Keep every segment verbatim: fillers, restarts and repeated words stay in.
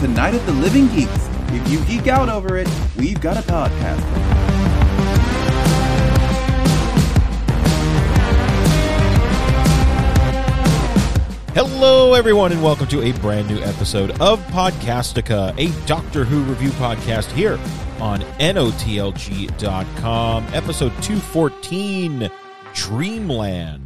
to Night of the Living Geeks. If you geek out over it, we've got a podcast. Hello, everyone, and welcome to a brand new episode of Podcastica, a Doctor Who review podcast here on not l g dot com, episode two fourteen, Dreamland.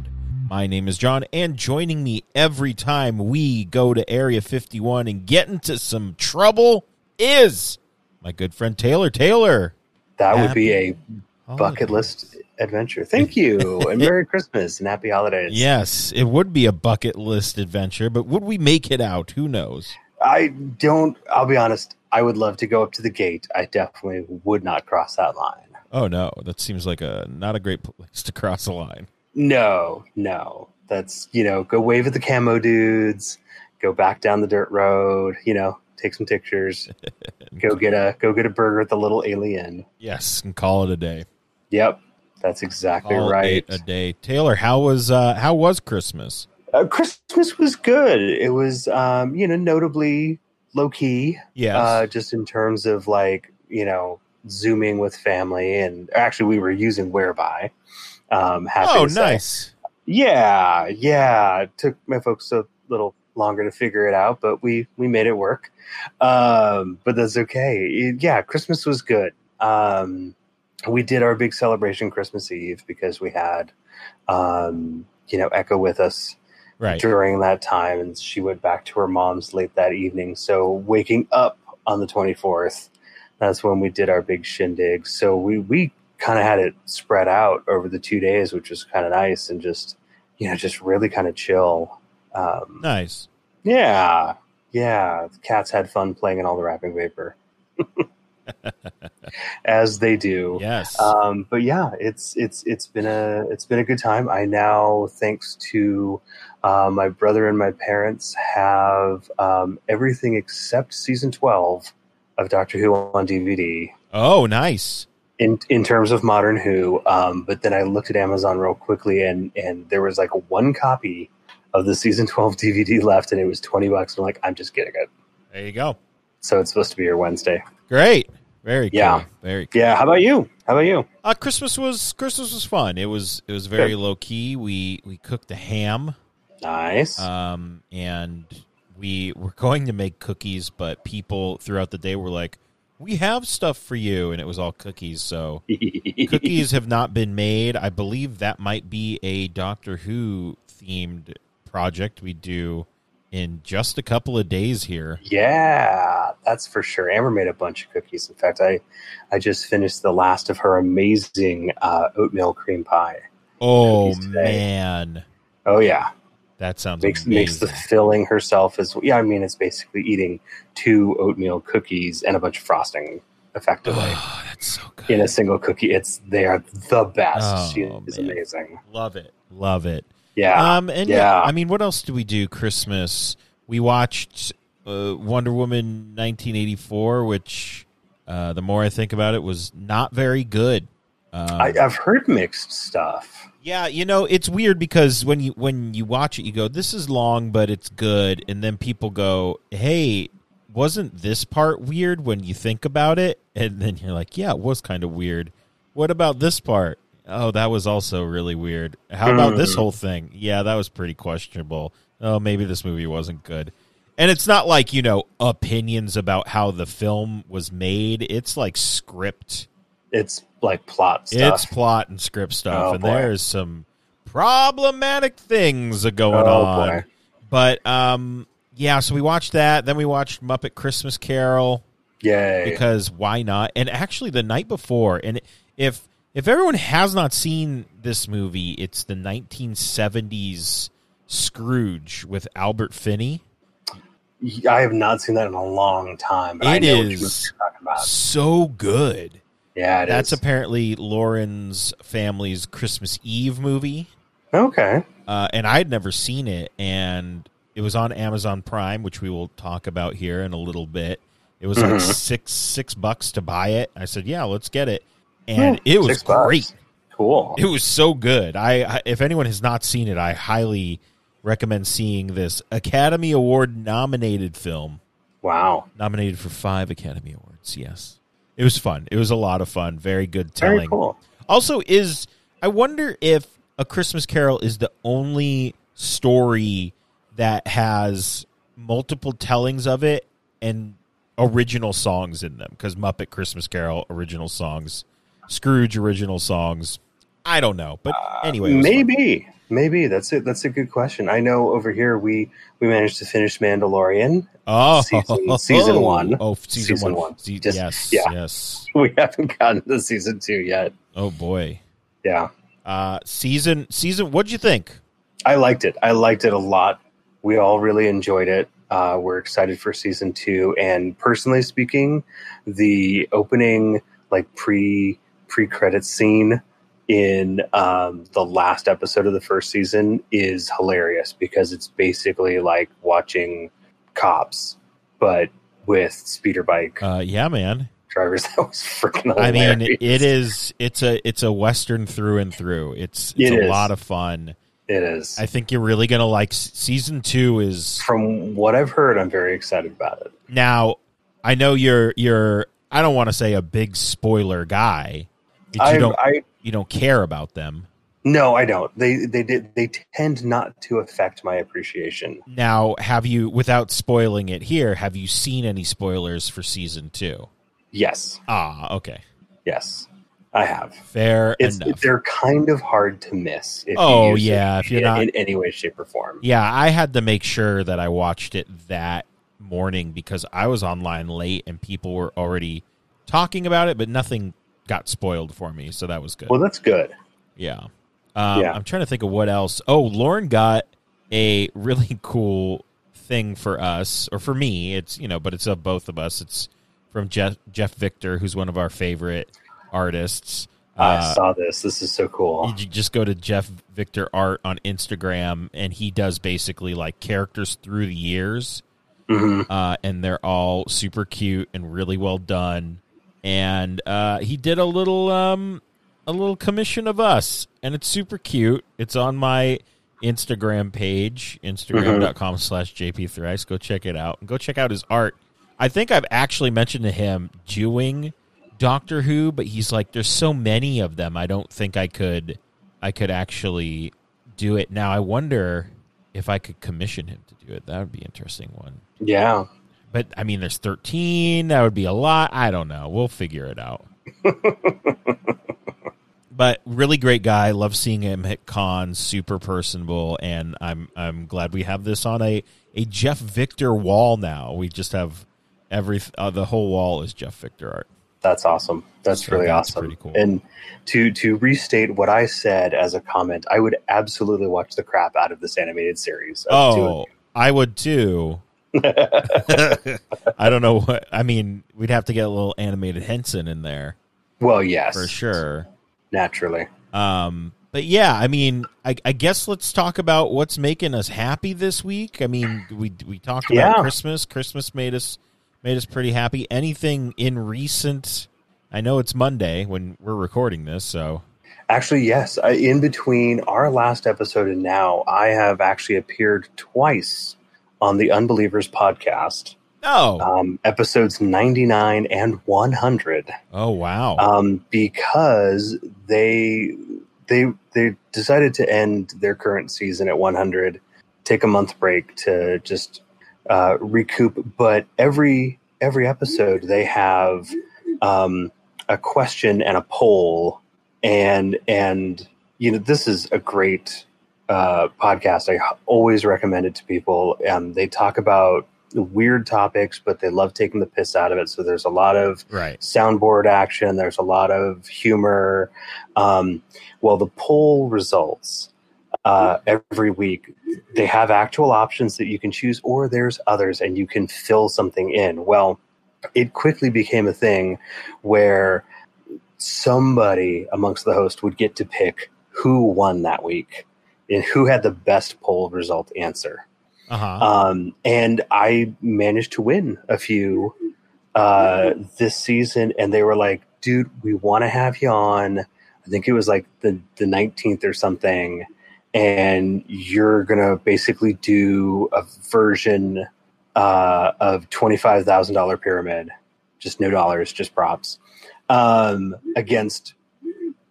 My name is John, and joining me every time we go to Area fifty-one and get into some trouble is my good friend Taylor. Taylor. That would be a bucket list adventure. Thank you, and Merry Christmas, and Happy Holidays. Yes, it would be a bucket list adventure, but would we make it out? Who knows? I don't, I'll be honest, I would love to go up to the gate. I definitely would not cross that line. Oh, no, that seems like a not a great place to cross a line. No, no. That's, you know, go wave at the camo dudes, go back down the dirt road, you know, take some pictures, go get a go get a burger at the Little Alien. Yes, and call it a day. Yep, that's exactly call right. It a day. Taylor, how was uh, how was Christmas? Uh, Christmas was good. It was, um, you know, notably low key. Yeah, uh, just in terms of like, you know, Zooming with family, and actually we were using Whereby. Um, happy oh, nice. Yeah, yeah. It took my folks a little longer to figure it out, but we, we made it work. Um, but that's okay. It, yeah, Christmas was good. Um, we did our big celebration Christmas Eve because we had, um, you know, Echo with us right during that time, and she went back to her mom's late that evening. So waking up on the twenty-fourth, that's when we did our big shindig. So we, we kind of had it spread out over the two days, which was kind of nice, and just, you know, just really kind of chill. Um, nice. Yeah. Yeah. The cats had fun playing in all the wrapping paper. As they do. Yes. Um, but yeah, it's, it's, it's been a, it's been a good time. I now, thanks to uh, my brother and my parents, have um, everything except season twelve of Doctor Who on D V D. Oh, nice. In in terms of Modern Who, um, but then I looked at Amazon real quickly, and, and there was like one copy of the season twelve D V D left, and it was twenty bucks. I'm like, I'm just getting it. There you go. So it's supposed to be your Wednesday. Great, very cool. Yeah, very cool. Yeah. How about you? How about you? Uh, Christmas was Christmas was fun. It was it was very Good. Low key. We we cooked the ham. Nice. Um, and we were going to make cookies, but people throughout the day were like, we have stuff for you, and it was all cookies, so cookies have not been made. I believe that might be a Doctor Who-themed project we do in just a couple of days here. Yeah, that's for sure. Amber made a bunch of cookies. In fact, I, I just finished the last of her amazing uh, oatmeal cream pie. Oh, man. Oh, yeah. That sounds makes, amazing. Makes the filling herself as well. Yeah, I mean, it's basically eating two oatmeal cookies and a bunch of frosting, effectively. Oh, that's so good. In a single cookie. It's they are the best. Oh, she is man. amazing. Love it. Love it. Yeah. Um, and yeah. yeah, I mean, what else do we do Christmas? We watched uh, Wonder Woman nineteen eighty-four, which uh, the more I think about it, was not very good. Um, I, I've heard mixed stuff. Yeah, you know, it's weird because when you when you watch it, you go, this is long, but it's good. And then people go, hey, wasn't this part weird when you think about it? And then you're like, yeah, it was kind of weird. What about this part? Oh, that was also really weird. How about this whole thing? Yeah, that was pretty questionable. Oh, maybe this movie wasn't good. And it's not like, you know, opinions about how the film was made. It's like script. It's like plot stuff. It's plot and script stuff. Oh, and boy. There's some problematic things going oh, on. Boy. But, um, yeah, so we watched that. Then we watched Muppet Christmas Carol. Yay. Because why not? And actually the night before, and if if everyone has not seen this movie, it's the nineteen seventies Scrooge with Albert Finney. I have not seen that in a long time. But it I know is what you're talking about. So good. Yeah, it that's is. apparently Lauren's family's Christmas Eve movie. Okay, uh, and I'd never seen it, and it was on Amazon Prime, which we will talk about here in a little bit. It was mm-hmm. like six six bucks to buy it. I said, "Yeah, let's get it," and yeah, it was six great. Bucks. Cool, it was so good. I, I if anyone has not seen it, I highly recommend seeing this Academy Award nominated film. Wow. Nominated for five Academy Awards, yes. It was fun. It was a lot of fun. Very good telling. Very cool. Also, is I wonder if A Christmas Carol is the only story that has multiple tellings of it and original songs in them, because Muppet Christmas Carol, original songs, Scrooge, original songs. I don't know, but anyway, uh, maybe, fun. maybe that's it. That's a good question. I know over here we we managed to finish Mandalorian. Oh, season, season oh. one. Oh, season, season one. one. Se- Just, yes, yeah. yes. We haven't gotten to season two yet. Oh boy. Yeah. Uh, season season. What'd you think? I liked it. I liked it a lot. We all really enjoyed it. Uh, we're excited for season two. And personally speaking, the opening, like pre pre credits scene in um, the last episode of the first season is hilarious, because it's basically like watching Cops, but with speeder bike. Uh, yeah, man. Drivers, that was freaking hilarious. I mean, it is. It's a it's a Western through and through. It's it's it a lot of fun. It is. I think you're really gonna like season two. Is from what I've heard, I'm very excited about it. Now, I know you're you're. I don't want to say a big spoiler guy. I, you don't. I, you don't care about them. No, I don't. They they did. They tend not to affect my appreciation. Now, have you, without spoiling it here, have you seen any spoilers for season two? Yes. Ah, okay. Yes, I have. Fair it's, enough. They're kind of hard to miss. If oh, you yeah. If you're not in any way, shape, or form. Yeah, I had to make sure that I watched it that morning, because I was online late and people were already talking about it, but nothing got spoiled for me, so that was good. Well, that's good. Yeah. Um, yeah. I'm trying to think of what else. Oh, Lauren got a really cool thing for us, or for me. It's, you know, but it's of both of us. It's from Jeff, Jeff Victor, who's one of our favorite artists. I uh, saw this. This is so cool. You just go to Jeff Victor Art on Instagram, and he does basically like characters through the years, mm-hmm. uh, and they're all super cute and really well done. And uh, he did a little um, a little commission of us, and it's super cute. It's on my Instagram page, instagram dot com mm-hmm. slash jpthrice. Go check it out. And go check out his art. I think I've actually mentioned to him doing Doctor Who, but he's like, there's so many of them, I don't think I could I could actually do it. Now, I wonder if I could commission him to do it. That would be an interesting one. Yeah. But, I mean, there's thirteen. That would be a lot. I don't know. We'll figure it out. But really great guy. Love seeing him at cons. Super personable. And I'm I'm glad we have this on a, a Jeff Victor wall now. We just have... Every uh, the whole wall is Jeff Victor art. That's awesome. That's so really that's awesome. Pretty cool. And to to restate what I said as a comment, I would absolutely watch the crap out of this animated series. Oh, I would too. I don't know what I mean. We'd have to get a little animated Henson in there. Well, yes, for sure, naturally. Um, but yeah, I mean, I, I guess let's talk about what's making us happy this week. I mean, we we talked about yeah. Christmas. Christmas made us. Made us pretty happy. Anything in recent... I know it's Monday when we're recording this, so... Actually, yes. I, in between our last episode and now, I have actually appeared twice on the Unbelievers podcast. Oh! Um, episodes ninety-nine and one hundred. Oh, wow. Um, because they, they, they decided to end their current season at one hundred, take a month break to just... Uh, recoup, but every every episode they have um, a question and a poll, and and you know this is a great uh, podcast. I always recommend it to people. Um, they talk about weird topics, but they love taking the piss out of it. So there's a lot of right. soundboard action. There's a lot of humor. Um, well, the poll results. Uh, every week they have actual options that you can choose, or there's others and you can fill something in. Well, it quickly became a thing where somebody amongst the host would get to pick who won that week and who had the best poll result answer. Uh-huh. Um, and I managed to win a few uh, this season, and they were like, dude, we want to have you on. I think it was like the, the nineteenth or something. And you're going to basically do a version uh, of twenty-five thousand dollars pyramid, just no dollars, just props, um, against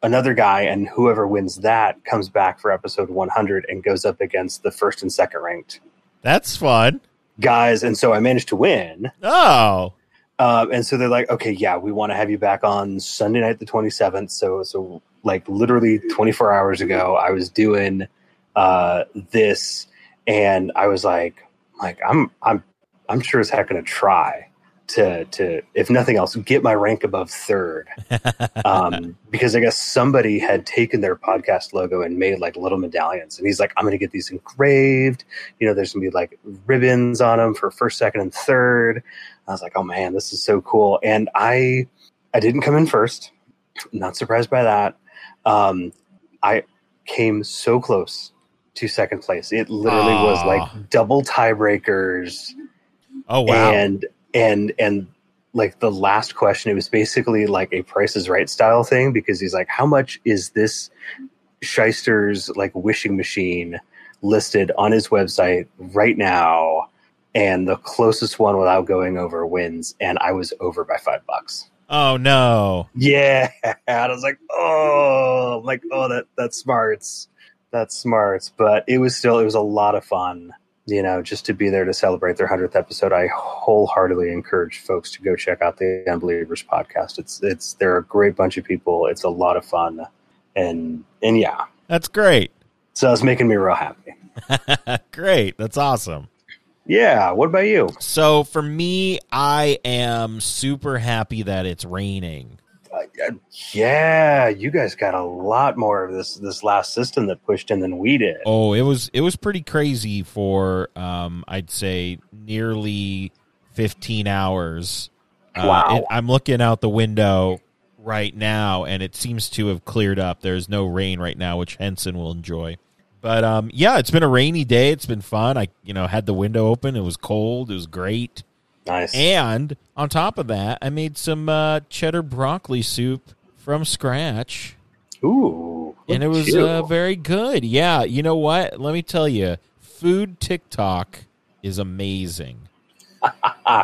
another guy. And whoever wins that comes back for episode one hundred and goes up against the first and second ranked. That's fun. Guys. And so I managed to win. Oh, Um, and so they're like, okay, yeah, we want to have you back on Sunday night, the twenty-seventh. So, so like literally twenty-four hours ago, I was doing uh, this, and I was like, like, I'm, I'm, I'm sure as heck going to try to, to, if nothing else, get my rank above third. Um, because I guess somebody had taken their podcast logo and made like little medallions, and he's like, I'm going to get these engraved. You know, there's going to be like ribbons on them for first, second, and third. I was like, oh man, this is so cool. And I I didn't come in first. Not surprised by that. Um, I came so close to second place. It literally Aww. was like double tiebreakers. Oh wow. And and and like the last question, it was basically like a Price is Right style thing, because he's like, how much is this shyster's like wishing machine listed on his website right now? And the closest one without going over wins. And I was over by five bucks. Oh, no. Yeah. I was like, oh, I'm like, oh, that that smarts. That smarts. But it was still, it was a lot of fun, you know, just to be there to celebrate their hundredth episode. I wholeheartedly encourage folks to go check out the Unbelievers podcast. It's, it's, they're a great bunch of people. It's a lot of fun. And, and yeah. That's great. So it's making me real happy. Great. That's awesome. Yeah, what about you? So for me, I am super happy that it's raining. Uh, yeah, you guys got a lot more of this this last system that pushed in than we did. Oh, it was it was pretty crazy for um, I'd say nearly fifteen hours. Wow. Uh, it, I'm looking out the window right now, and it seems to have cleared up. There's no rain right now, which Henson will enjoy. But um, yeah, it's been a rainy day. It's been fun. I, you know, had the window open. It was cold. It was great. Nice. And on top of that, I made some uh, cheddar broccoli soup from scratch. Ooh, and it was uh, very good. Yeah, you know what? Let me tell you, food TikTok is amazing.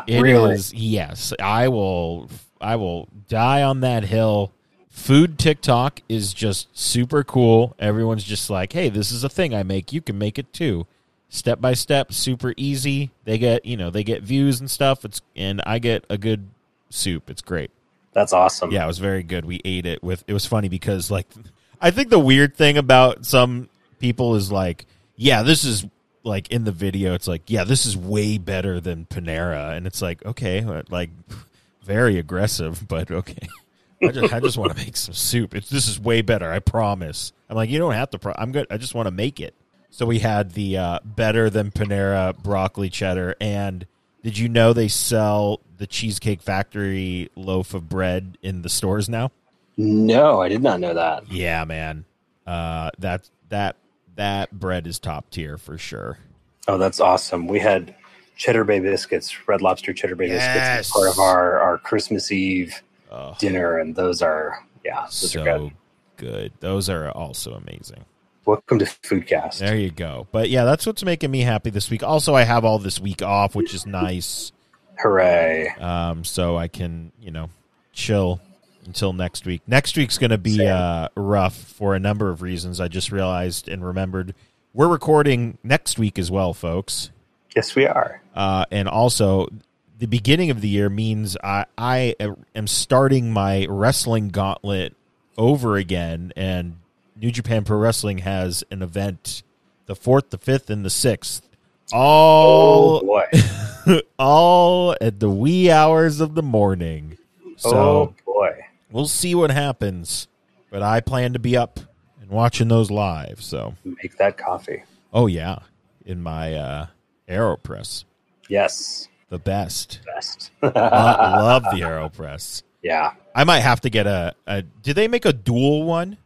It really? is. Yes, I will. I will die on that hill. Food TikTok is just super cool. Everyone's just like, hey, this is a thing I make. You can make it too. Step by step, super easy. They get, you know, they get views and stuff. It's and I get a good soup. It's great. That's awesome. Yeah, it was very good. We ate it with, it was funny because like, I think the weird thing about some people is like, yeah, this is like in the video. It's like, yeah, this is way better than Panera. And it's like, okay, like very aggressive, but okay. I just, I just want to make some soup. It's, this is way better, I promise. I'm like, you don't have to. Pro- I'm good. I just want to make it. So we had the uh, better than Panera broccoli cheddar. And did you know they sell the Cheesecake Factory loaf of bread in the stores now? No, I did not know that. Yeah, man, uh, that that that bread is top tier for sure. Oh, that's awesome. We had Cheddar Bay biscuits, Red Lobster Cheddar Bay yes. biscuits, as part of our our Christmas Eve dinner, and those are yeah those so are good. good those are also amazing. Welcome to Foodcast. There you go. But yeah, that's what's making me happy this week. Also, I have all this week off, which is nice. Hooray. Um so I can, you know, chill until next week. Next week's gonna be Same. uh rough for a number of reasons. I just realized and remembered we're recording next week as well, folks. Yes, we are. Uh and also the beginning of the year means I, I am starting my wrestling gauntlet over again, and New Japan Pro Wrestling has an event the fourth, the fifth, and the sixth. All, oh, boy. all at the wee hours of the morning. So oh, boy. We'll see what happens, but I plan to be up and watching those live. So make that coffee. Oh, yeah, in my uh, AeroPress. Yes. The best. Best. I love the AeroPress. Yeah. I might have to get a, a... Do they make a dual one?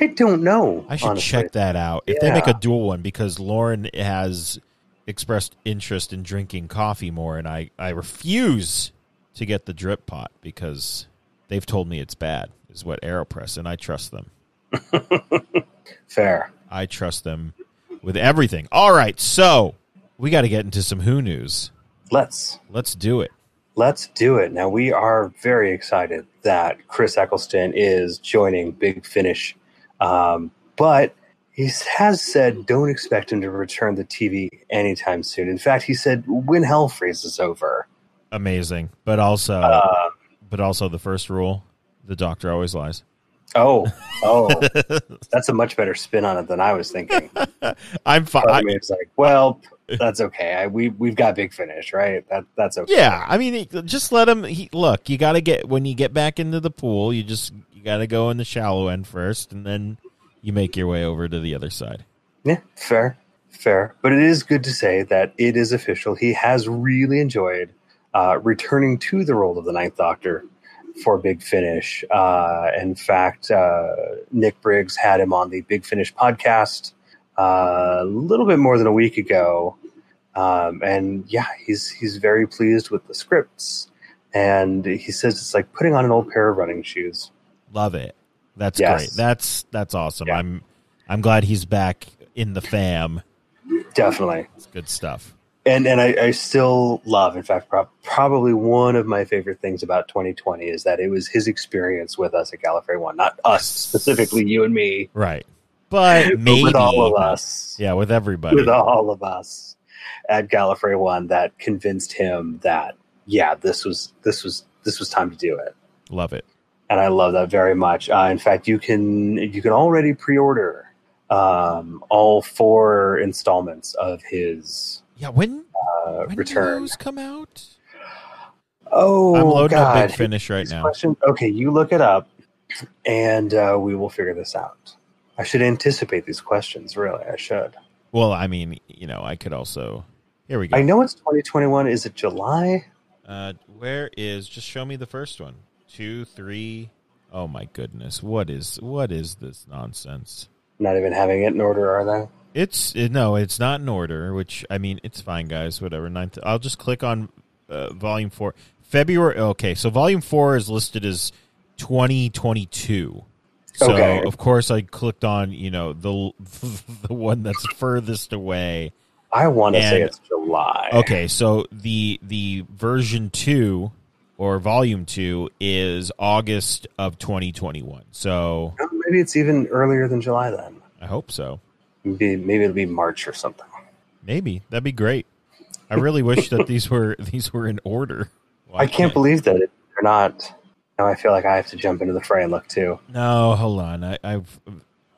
I don't know. I should honestly. check that out. If yeah. they make a dual one, because Lauren has expressed interest in drinking coffee more, and I, I refuse to get the drip pot because they've told me it's bad, is what AeroPress, and I trust them. Fair. I trust them with everything. All right, so we got to get into some Who News. Let's. Let's do it. Let's do it. Now, we are very excited that Chris Eccleston is joining Big Finish. Um, but he has said don't expect him to return to T V anytime soon. In fact, he said when hell freezes over. Amazing. But also, uh, but also the first rule, the doctor always lies. Oh, oh, that's a much better spin on it than I was thinking. I'm fine. I mean, it's like, well, that's okay. I, we we've got Big Finish, right? That that's okay. Yeah, I mean, just let him. He, look, you got to get when you get back into the pool. You just you got to go in the shallow end first, and then you make your way over to the other side. Yeah, fair, fair. But it is good to say that it is official. He has really enjoyed uh, returning to the role of the Ninth Doctor for Big Finish. Uh, in fact, uh, Nick Briggs had him on the Big Finish podcast uh, a little bit more than a week ago. Um, and yeah, he's, he's very pleased with the scripts, and he says it's like putting on an old pair of running shoes. Love it. That's yes. great. That's, that's awesome. Yeah. I'm, I'm glad he's back in the fam. Definitely. It's good stuff. And and I, I still love, in fact, pro- probably one of my favorite things about twenty twenty is that it was his experience with us at Gallifrey One, not us specifically, you and me. Right. But maybe with all of us. Yeah, with everybody. With all of us at Gallifrey One that convinced him that, yeah, this was this was this was time to do it. Love it. And I love that very much. Uh, in fact, you can you can already pre-order um, all four installments of his. Yeah, when, uh, when return. Do those come out? Oh, I'm loading God. up Big Finish right These now. Questions? Okay, you look it up, and uh, we will figure this out. I should anticipate these questions, really. I should. Well, I mean, you know, I could also... Here we go. I know it's twenty twenty-one. Is it July? Uh, where is... Just show me the first one. Two, three... Oh, my goodness. What is What is this nonsense? Not even having it in order, are they? It's it, no, it's not in order. Which I mean, it's fine, guys. Whatever. Ninth, I'll just click on uh, volume four, February. Okay, so volume four is listed as twenty twenty-two. So okay. Of course, I clicked on you know the the one that's furthest away. I want to say it's July. Okay, so the the version two or volume two is August of twenty twenty-one. So maybe it's even earlier than July then. I hope so. Maybe, maybe it'll be March or something. Maybe that'd be great. I really wish that these were these were in order. Well, I, I can't, can't believe that they're not. Now I feel like I have to jump into the fray and look too. No, hold on. I, I've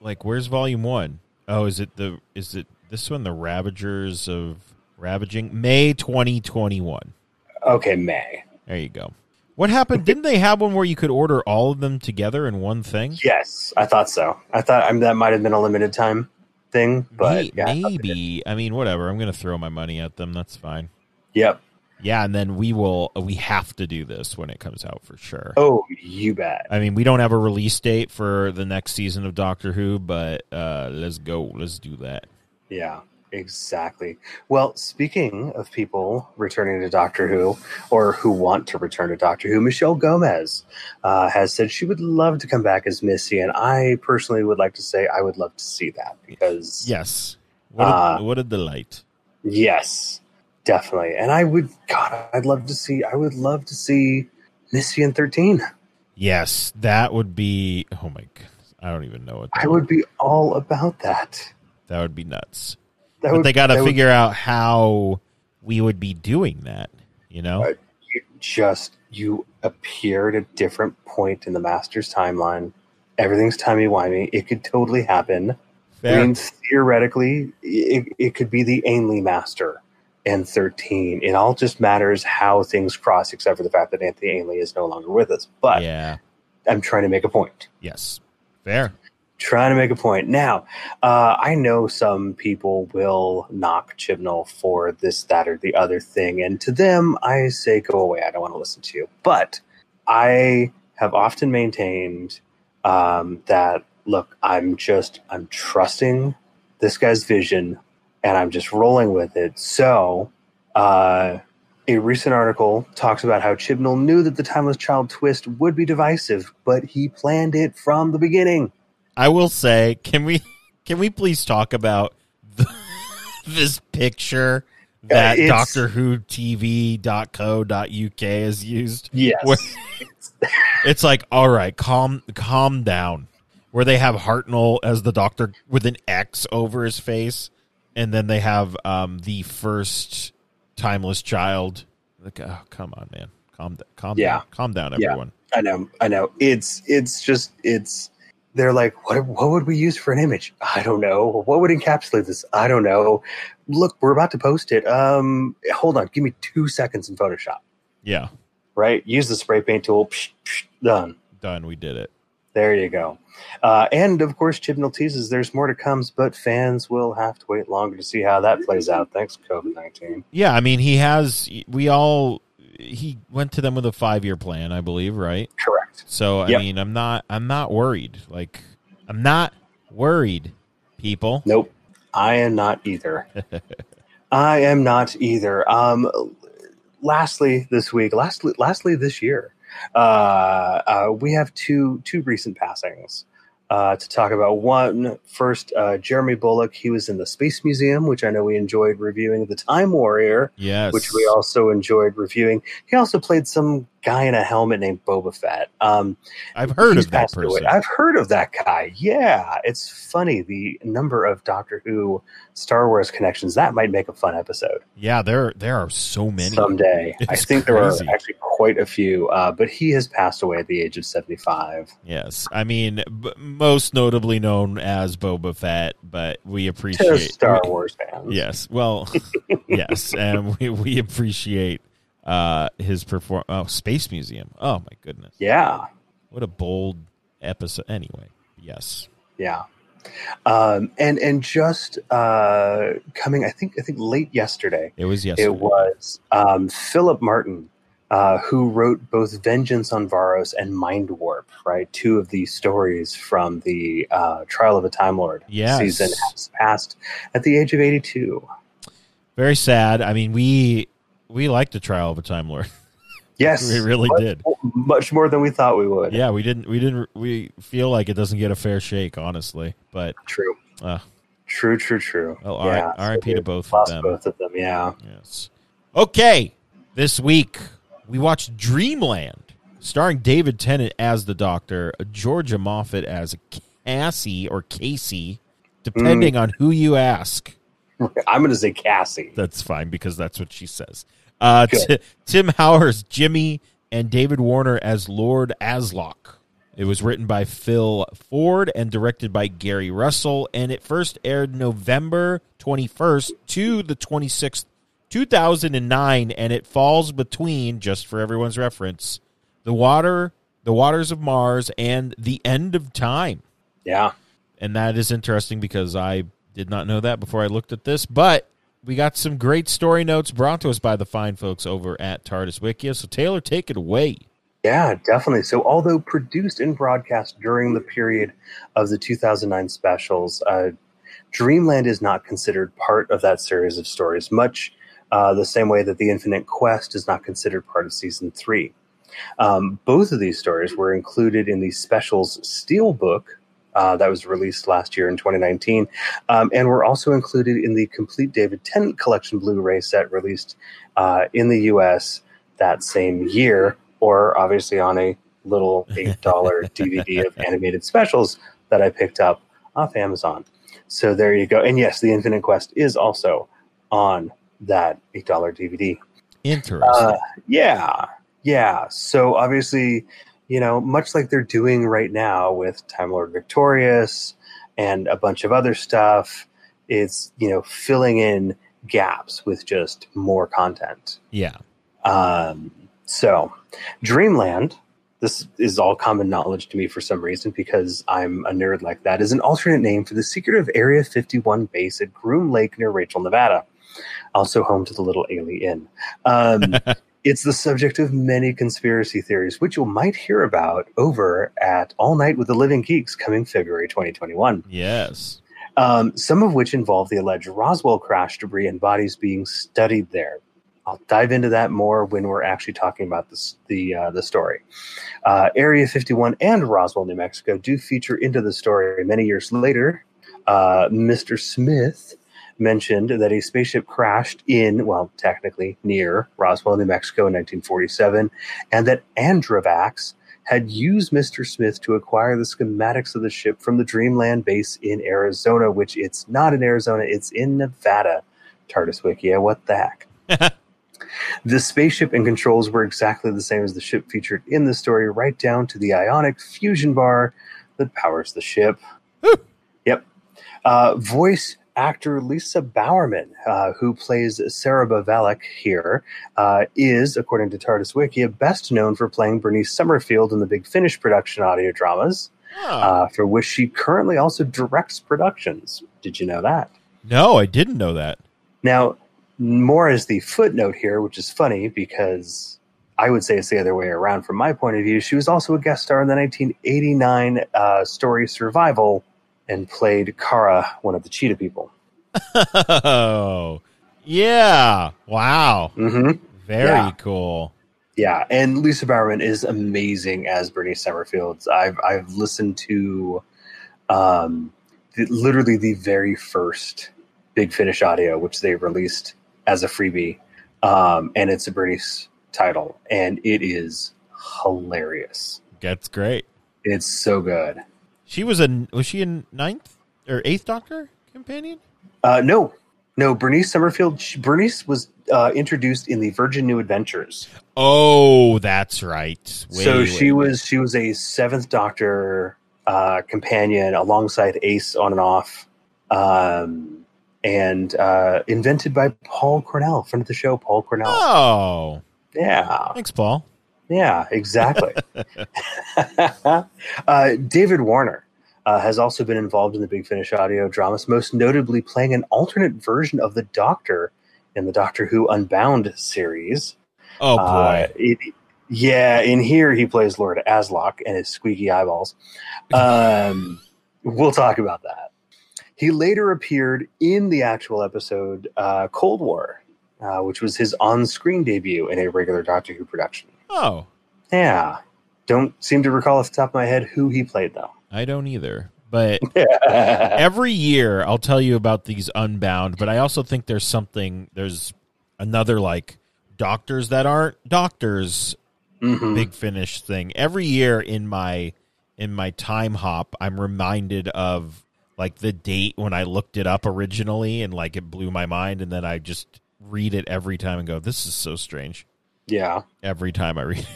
like, where's volume one? Oh, is it the is it this one? The Ravagers of Ravaging May twenty twenty one. Okay, May. There you go. What happened? Didn't they have one where you could order all of them together in one thing? Yes, I thought so. I thought I mean, that might have been a limited time thing, but yeah, maybe I mean whatever, I'm gonna throw my money at them, that's fine. Yep. Yeah, and then we will we have to do this when it comes out for sure. Oh, you bet. I mean, we don't have a release date for the next season of Doctor Who, but uh let's go let's do that. Yeah, exactly. Well, speaking of people returning to Doctor Who or who want to return to Doctor Who, Michelle Gomez uh, has said she would love to come back as Missy, and I personally would like to say I would love to see that because yes, what a, uh, what a delight! Yes, definitely, and I would. God, I'd love to see. I would love to see Missy in thirteen. Yes, that would be. Oh my goodness, I don't even know what that I would, would be all about. That that would be nuts. That but they got to figure would, out how we would be doing that, you know? Uh, you just, you appear at a different point in the Master's timeline. Everything's timey-wimey. It could totally happen. Fair. I mean, theoretically, it, it could be the Ainley Master in thirteen. It all just matters how things cross, except for the fact that Anthony Ainley is no longer with us. But yeah. I'm trying to make a point. Yes. Fair. Trying to make a point. Now, uh, I know some people will knock Chibnall for this, that, or the other thing. And to them, I say, go away. I don't want to listen to you. But I have often maintained um, that, look, I'm just, I'm trusting this guy's vision and I'm just rolling with it. So uh, a recent article talks about how Chibnall knew that the Timeless Child twist would be divisive, but he planned it from the beginning. I will say, can we can we please talk about the, this picture that uh, Doctor Who T V dot co dot U K is used. Yes. It's like, all right, calm, calm down. Where they have Hartnell as the doctor with an X over his face. And then they have um, the first Timeless Child. Like, oh, come on, man. Calm, calm yeah. down. Calm down, everyone. Yeah, I know. I know. It's, it's just, it's, they're like, what, what would we use for an image? I don't know. What would encapsulate this? I don't know. Look, we're about to post it. Um, hold on. Give me two seconds in Photoshop. Yeah. Right? Use the spray paint tool. Psh, psh, done. Done. We did it. There you go. Uh, and, of course, Chibnall teases there's more to come, but fans will have to wait longer to see how that plays out. Thanks, COVID nineteen. Yeah, I mean, he has – we all – he went to them with a five-year plan, I believe, right? Correct. So, I yep. mean, I'm not I'm not worried. Like, I'm not worried, people. Nope. I am not either. I am not either. Um, lastly this week, lastly, lastly this year, Uh, uh, we have two two recent passings uh, to talk about. One, first, uh, Jeremy Bullock. He was in the Space Museum, which I know we enjoyed reviewing. The Time Warrior, yes, which we also enjoyed reviewing. He also played some guy in a helmet named Boba Fett. Um, I've heard of that person. Away. I've heard of that guy. Yeah, it's funny the number of Doctor Who, Star Wars connections. That might make a fun episode. Yeah, there there are so many. Someday, it's I think crazy. There are actually quite a few. Uh, but he has passed away at the age of seventy-five. Yes, I mean b- most notably known as Boba Fett, but we appreciate to Star we, Wars fans. Yes, well, yes, and we we appreciate. Uh, his perform. Oh, Space Museum. Oh my goodness. Yeah. What a bold episode. Anyway, yes. Yeah. Um. And and just uh coming. I think I think late yesterday. It was yesterday. It was um Philip Martin, uh, who wrote both Vengeance on Varos and Mind Warp. Right, two of the stories from the uh, Trial of a Time Lord. Yes. Season has passed at the age of eighty-two. Very sad. I mean, we. We liked the Trial of a Time Lord. Yes, we really much, did much more than we thought we would. Yeah, we didn't. We didn't. We feel like it doesn't get a fair shake, honestly. But true, uh, true, true, true. Well, all yeah, right, so R I P to both of them. Both of them. Yeah. Yes. Okay. This week we watched Dreamland, starring David Tennant as the Doctor, Georgia Moffat as Cassie or Casey, depending mm. on who you ask. I'm going to say Cassie. That's fine because that's what she says. Uh, t- Tim Howard's Jimmy and David Warner as Lord Aslock. It was written by Phil Ford and directed by Gary Russell, and it first aired November twenty-first to the twenty-sixth, two thousand nine, and it falls between, just for everyone's reference, the water, the waters of Mars, and the end of time. Yeah, and that is interesting because I did not know that before I looked at this, but we got some great story notes brought to us by the fine folks over at TARDIS Wikia. So, Taylor, take it away. Yeah, definitely. So, although produced and broadcast during the period of the two thousand nine specials, uh, Dreamland is not considered part of that series of stories, much uh, the same way that the Infinite Quest is not considered part of Season three. Um, both of these stories were included in the specials Steelbook, Uh, that was released last year in twenty nineteen, um, and were also included in the complete David Tennant collection Blu-ray set released uh, in the U S that same year, or obviously on a little eight dollar D V D of animated specials that I picked up off Amazon. So there you go. And yes, the Infinite Quest is also on that eight dollar D V D. Interesting. Uh, yeah. Yeah. So obviously, you know, much like they're doing right now with Time Lord Victorious and a bunch of other stuff, it's, you know, filling in gaps with just more content. Yeah. Um, so Dreamland, this is all common knowledge to me for some reason because I'm a nerd like that, is an alternate name for the secretive Area fifty-one base at Groom Lake near Rachel, Nevada, also home to the Little Ailey Inn. Um It's the subject of many conspiracy theories, which you might hear about over at All Night with the Living Geeks coming February twenty twenty-one. Yes. Um, some of which involve the alleged Roswell crash debris and bodies being studied there. I'll dive into that more when we're actually talking about this, the uh, the story. Uh, Area fifty-one and Roswell, New Mexico do feature into the story many years later. Uh, Mister Smith mentioned that a spaceship crashed in, well, technically near Roswell, New Mexico in nineteen forty-seven, and that Andravax had used Mister Smith to acquire the schematics of the ship from the Dreamland base in Arizona, which it's not in Arizona, it's in Nevada. TARDIS Wikia, what the heck? The spaceship and controls were exactly the same as the ship featured in the story, right down to the ionic fusion bar that powers the ship. Ooh. Yep. Uh, voice actor Lisa Bowerman, uh, who plays Sarah Bavalek here, uh, is, according to TARDIS Wikia, best known for playing Bernice Summerfield in the Big Finish production audio dramas, oh. uh, for which she currently also directs productions. Did you know that? No, I didn't know that. Now, more is the footnote here, which is funny because I would say it's the other way around from my point of view. She was also a guest star in the nineteen eighty-nine uh, story Survival and played Kara, one of the cheetah people. Oh, yeah. Wow. Mm-hmm. Very yeah. cool. Yeah, and Lisa Bowerman is amazing as Bernice Summerfield. I've, I've listened to um, the, literally the very first Big Finish audio, which they released as a freebie, um, and it's a Bernice title, and it is hilarious. That's great. It's so good. She was a was she a ninth or eighth Doctor companion? Uh, no, no. Bernice Summerfield. She, Bernice was uh, introduced in the Virgin New Adventures. Oh, that's right. Way, so she way. was she was a seventh Doctor uh, companion alongside Ace on and off. Um, And uh, invented by Paul Cornell, friend of the show, Paul Cornell. Oh. Yeah. Thanks, Paul. Yeah, exactly. uh, David Warner uh, has also been involved in the Big Finish audio dramas, most notably playing an alternate version of the Doctor in the Doctor Who Unbound series. Oh, boy. Uh, it, yeah, in here he plays Lord Aslock and his squeaky eyeballs. Um, we'll talk about that. He later appeared in the actual episode uh, Cold War, uh, which was his on-screen debut in a regular Doctor Who production. Oh. Yeah. Don't seem to recall off the top of my head who he played, though. I don't either. But every year I'll tell you about these Unbound, but I also think there's something, there's another, like, Doctors that aren't Doctors mm-hmm. Big Finish thing. Every year in my in my time hop, I'm reminded of like the date when I looked it up originally and like it blew my mind. And then I just read it every time and go, this is so strange. Yeah. Every time I read it.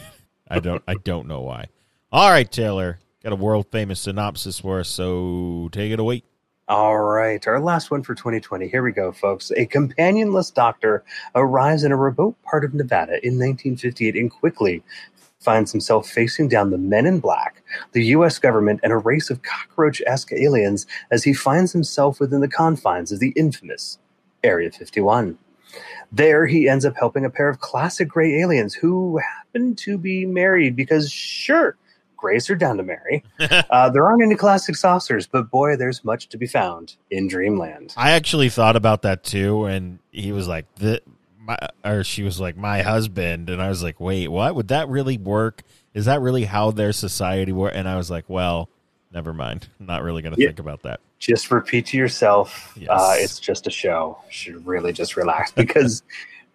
I don't, I don't know why. All right, Taylor, got a world famous synopsis for us. So take it away. All right. Our last one for twenty twenty. Here we go, folks. A companionless Doctor arrives in a remote part of Nevada in nineteen fifty-eight and quickly finds himself facing down the Men in Black, the U S government, and a race of cockroach-esque aliens as he finds himself within the confines of the infamous Area fifty-one. There, he ends up helping a pair of classic gray aliens who happen to be married because, sure, grays are down to marry. uh, there aren't any classic saucers, but boy, there's much to be found in Dreamland. I actually thought about that, too, and he was like, the. My, or she was like, my husband. And I was like, wait, what? Would that really work? Is that really how their society works? And I was like, well, never mind. I'm not really going to yeah. think about that. Just repeat to yourself. Yes. Uh, it's just a show. You should really just relax because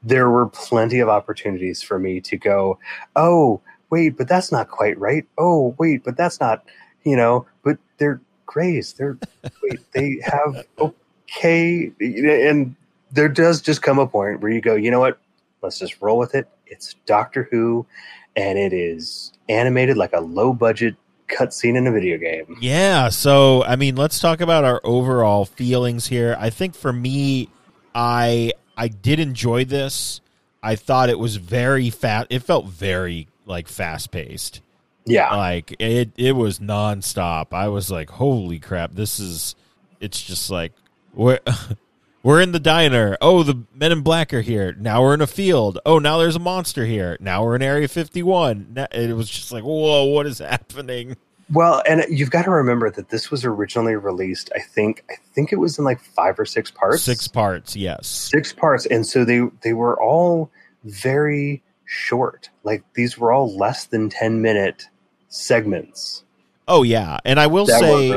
there were plenty of opportunities for me to go, oh, wait, but that's not quite right. Oh, wait, but that's not, you know, but they're grays. They're, wait, they have, okay. And there does just come a point where you go, you know what? Let's just roll with it. It's Doctor Who, and it is animated like a low-budget cutscene in a video game. Yeah, so, I mean, let's talk about our overall feelings here. I think for me, I I did enjoy this. I thought it was very fast. It felt very, like, fast-paced. Yeah. Like, it, it was nonstop. I was like, holy crap, this is... It's just like... Where... We're in the diner. Oh, the Men in Black are here. Now we're in a field. Oh, now there's a monster here. Now we're in Area fifty-one. It was just like, whoa, what is happening? Well, and you've got to remember that this was originally released, I think, I think it was in like five or six parts. Six parts, yes. Six parts. And so they, they were all very short. Like these were all less than ten-minute segments. Oh, yeah. And I will say,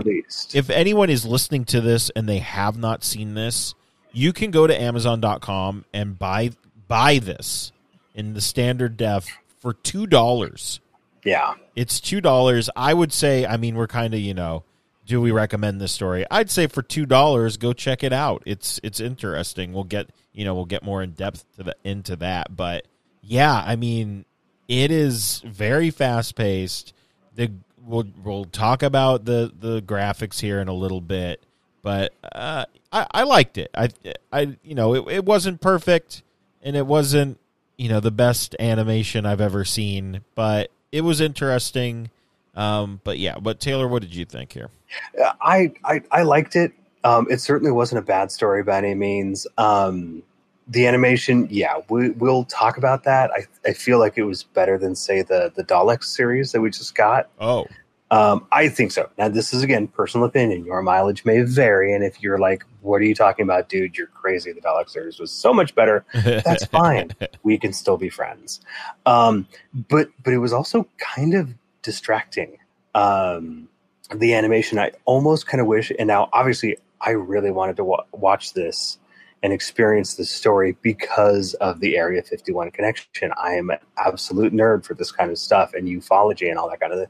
if anyone is listening to this and they have not seen this, you can go to amazon dot com and buy buy this in the standard def for two dollars. Yeah. It's two dollars. I would say, I mean, we're kind of, you know, do we recommend this story? I'd say for two dollars, go check it out. It's it's interesting. We'll get, you know, we'll get more in depth to the into that, but yeah, I mean, it is very fast-paced. The we'll we'll talk about the, the graphics here in a little bit, but uh, I I liked it. I I you know, it it wasn't perfect and it wasn't, you know, the best animation I've ever seen, but it was interesting. Um, but yeah, but Taylor, what did you think here? I, I, I liked it. Um, it certainly wasn't a bad story by any means. Um, the animation, yeah, we, we'll talk about that. I, I feel like it was better than, say, the the Daleks series that we just got. Oh, um, I think so. Now, this is, again, personal opinion. Your mileage may vary. And if you're like, what are you talking about, dude? You're crazy. The Daleks series was so much better. That's fine. We can still be friends. Um, but but it was also kind of distracting. Um, the animation, I almost kind of wish, and now obviously I really wanted to wa- watch this and experience this story because of the Area fifty-one connection. I am an absolute nerd for this kind of stuff and ufology and all that kind of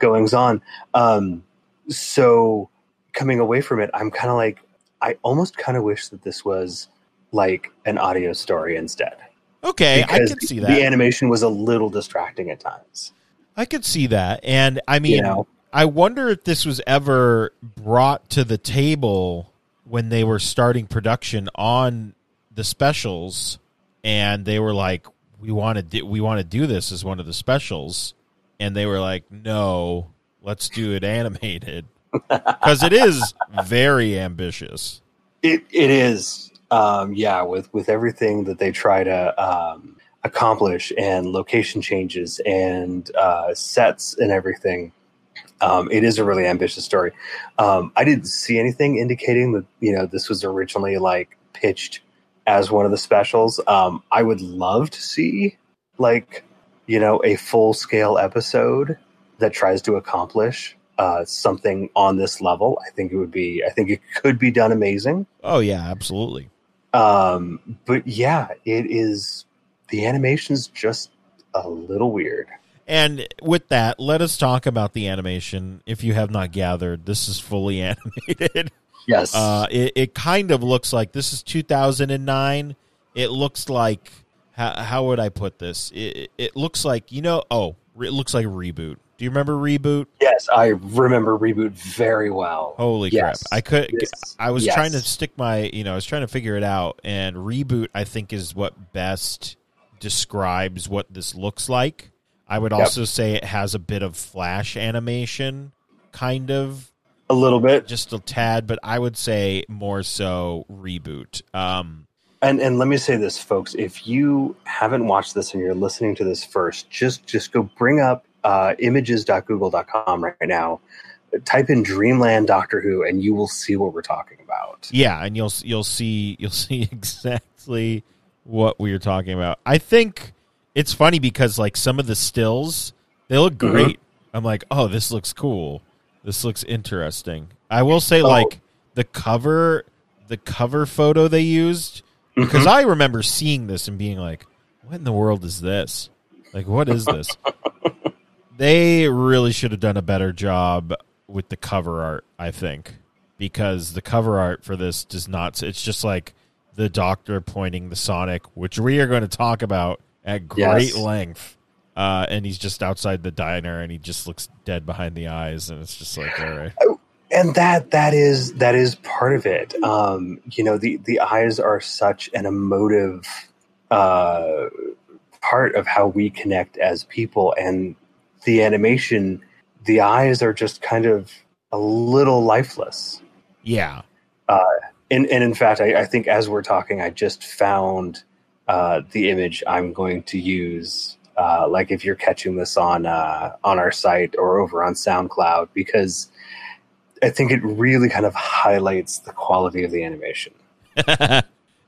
goings on. Um, so coming away from it, I'm kind of like, I almost kind of wish that this was like an audio story instead. Okay, I can see that. The animation was a little distracting at times. I could see that. And I mean, you know, I wonder if this was ever brought to the table when they were starting production on the specials and they were like, we want to do, we want to do this as one of the specials. And they were like, no, let's do it animated because it is very ambitious. It It is. Um, yeah. With, with everything that they try to, um, accomplish and location changes and uh, sets and everything. Um, it is a really ambitious story. Um, I didn't see anything indicating that, you know, this was originally like pitched as one of the specials. Um, I would love to see like, you know, a full scale episode that tries to accomplish uh, something on this level. I think it would be, I think it could be done amazing. Oh yeah, absolutely. Um, but yeah, it is, the animation's just a little weird. And with that, let us talk about the animation. If you have not gathered, this is fully animated. Yes. Uh, it, it kind of looks like, this is two thousand nine. It looks like, how, how would I put this? It, it looks like, you know, oh, it looks like Reboot. Do you remember Reboot? Yes, I remember Reboot very well. Holy yes. crap. I could yes. I was yes. trying to stick my, you know, I was trying to figure it out. And Reboot, I think, is what best describes what this looks like. I would yep. also say it has a bit of Flash animation, kind of. A little bit. Just a tad, but I would say more so Reboot. Um, and and let me say this, folks. If you haven't watched this and you're listening to this first, just just go bring up uh, images dot google dot com right now. Type in Dreamland Doctor Who and you will see what we're talking about. Yeah, and you'll you'll see you'll see exactly what we were talking about. I think it's funny because like some of the stills, they look great. Mm-hmm. I'm like, oh, this looks cool. This looks interesting. I will say oh. like the cover, the cover photo they used, mm-hmm. because I remember seeing this and being like, what in the world is this? Like, what is this? They really should have done a better job with the cover art, I think, because the cover art for this does not, it's just like, the Doctor pointing the Sonic, which we are going to talk about at great yes. length. Uh, and he's just outside the diner and he just looks dead behind the eyes. And it's just like, all right. And that, that is, that is part of it. Um, you know, the, the eyes are such an emotive uh, part of how we connect as people, and the animation, the eyes are just kind of a little lifeless. Yeah. Uh, And, and in fact, I, I think as we're talking, I just found uh, the image I'm going to use, uh, like if you're catching this on uh, on our site or over on SoundCloud, because I think it really kind of highlights the quality of the animation.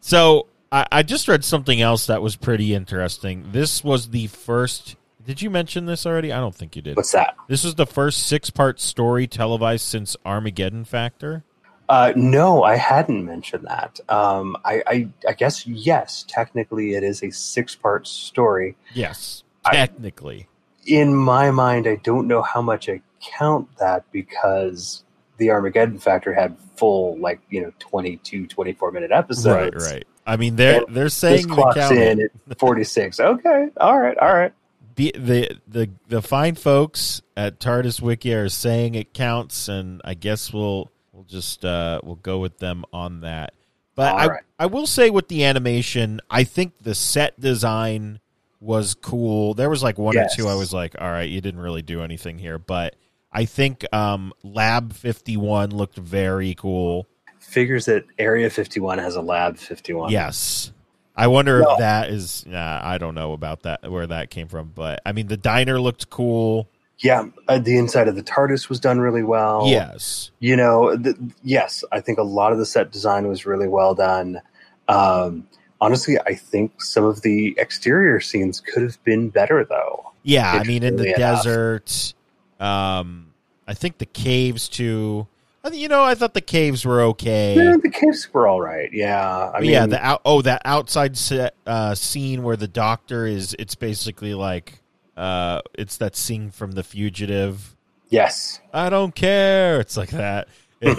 So I, I just read something else that was pretty interesting. This was the first. Did you mention this already? I don't think you did. What's that? This was the first six-part story televised since Armageddon Factor. Uh, no, I hadn't mentioned that. Um, I, I, I guess, yes, technically it is a six-part story. Yes, technically. I, in my mind, I don't know how much I count that because the Armageddon Factor had full, like, you know, twenty-two, twenty-four-minute episodes. Right, right. I mean, they're, they're saying... This clocks in at forty-six. Okay, all right, all right. The, the the the fine folks at TARDIS Wikia are saying it counts, and I guess we'll... We'll just uh, we'll go with them on that. But I, right. I will say with the animation, I think the set design was cool. There was like one yes. or two I was like, all right, you didn't really do anything here. But I think um, Lab fifty-one looked very cool. Figures that Area fifty-one has a Lab fifty-one. Yes. I wonder well, if that is, nah, I don't know about that, where that came from. But I mean, the diner looked cool. Yeah, uh, the inside of the TARDIS was done really well. Yes. You know, th- yes, I think a lot of the set design was really well done. Um, honestly, I think some of the exterior scenes could have been better, though. Yeah, I mean, in the enough. desert, um, I think the caves, too. I th- you know, I thought the caves were okay. Yeah, the caves were all right, yeah. I mean, yeah, the out- oh, that outside set, uh, scene where the doctor is, it's basically like... Uh, it's that scene from The Fugitive. Yes. I don't care. It's like that. It,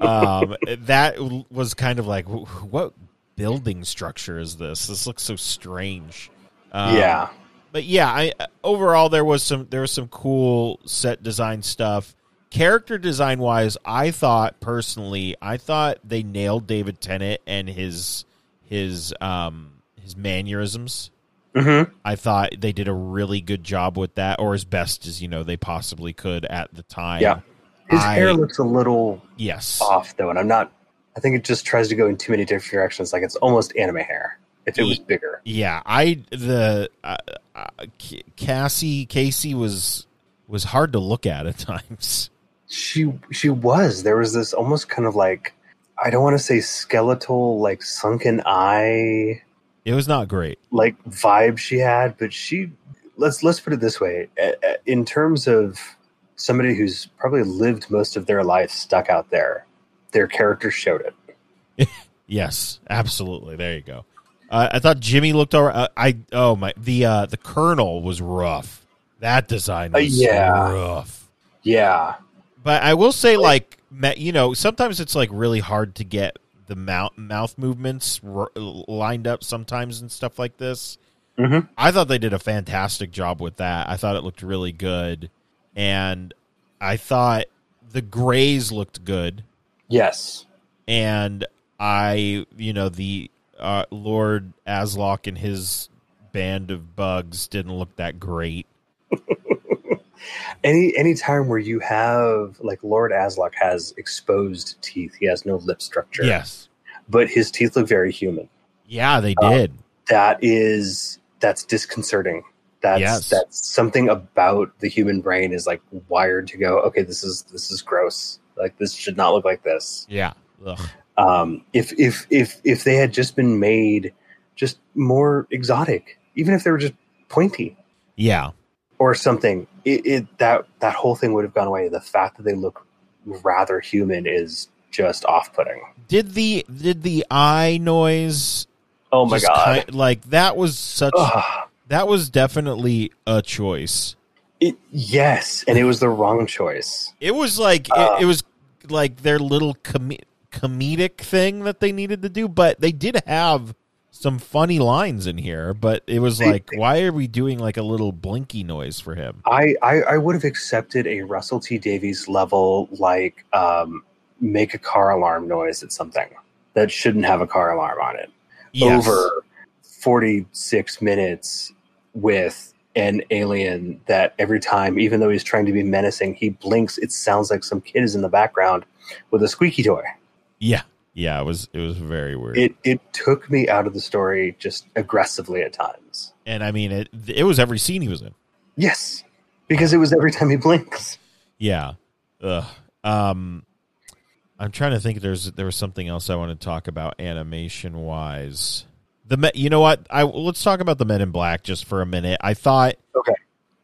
um, that was kind of like, what building structure is this? This looks so strange. Um, yeah. But yeah, I overall there was some there was some cool set design stuff. Character design wise, I thought personally, I thought they nailed David Tennant and his his um his mannerisms. Mm-hmm. I thought they did a really good job with that, or as best as, you know, they possibly could at the time. Yeah, his I, hair looks a little yes. off, though, and I'm not... I think it just tries to go in too many different directions. Like, it's almost anime hair, if it was bigger. Yeah, I... The... Uh, uh, Cassie... Casey was was hard to look at at times. She, she was. There was this almost kind of, like... I don't want to say skeletal, like, sunken eye... It was not great, like vibe she had, but she let's let's put it this way: in terms of somebody who's probably lived most of their life stuck out there, their character showed it. Yes, absolutely. There you go. Uh, I thought Jimmy looked all right. I oh my the uh, the Colonel was rough. That design was uh, yeah. so rough. Yeah, but I will say, like, you know, sometimes it's like really hard to get the mouth, mouth movements r- lined up sometimes and stuff like this. Mm-hmm. I thought they did a fantastic job with that. I thought it looked really good. And I thought the grays looked good. Yes. And I, you know, the uh, Lord Aslock and his band of bugs didn't look that great. Any any time where you have, like, Lord Aslock has exposed teeth. He has no lip structure. Yes. But his teeth look very human. Yeah, they did. Um, that is, that's disconcerting. That's, yes. that's something about the human brain is, like, wired to go, okay, this is, this is gross. Like, this should not look like this. Yeah. Um, if, if, if, if they had just been made just more exotic, even if they were just pointy. Yeah. Or something. It, it that that whole thing would have gone away. The fact that they look rather human is just off-putting. Did the did the eye noise? Oh my god! Kind, like that was such. Ugh. That was definitely a choice. It, yes, and it was the wrong choice. It was like uh, it, it was like their little com- comedic thing that they needed to do, but they did have some funny lines in here, but it was like, why are we doing like a little blinky noise for him? I, I, I would have accepted a Russell T Davies level, like, um, make a car alarm noise at something that shouldn't have a car alarm on it. Yes. Over forty-six minutes with an alien that every time, even though he's trying to be menacing, he blinks. It sounds like some kid is in the background with a squeaky toy. Yeah. Yeah, it was it was very weird. It it took me out of the story just aggressively at times. And I mean, it it was every scene he was in. Yes, because it was every time he blinks. Yeah. Ugh. Um, I'm trying to think. If there's there was something else I want to talk about animation wise. The you know what I let's talk about the Men in Black just for a minute. I thought okay.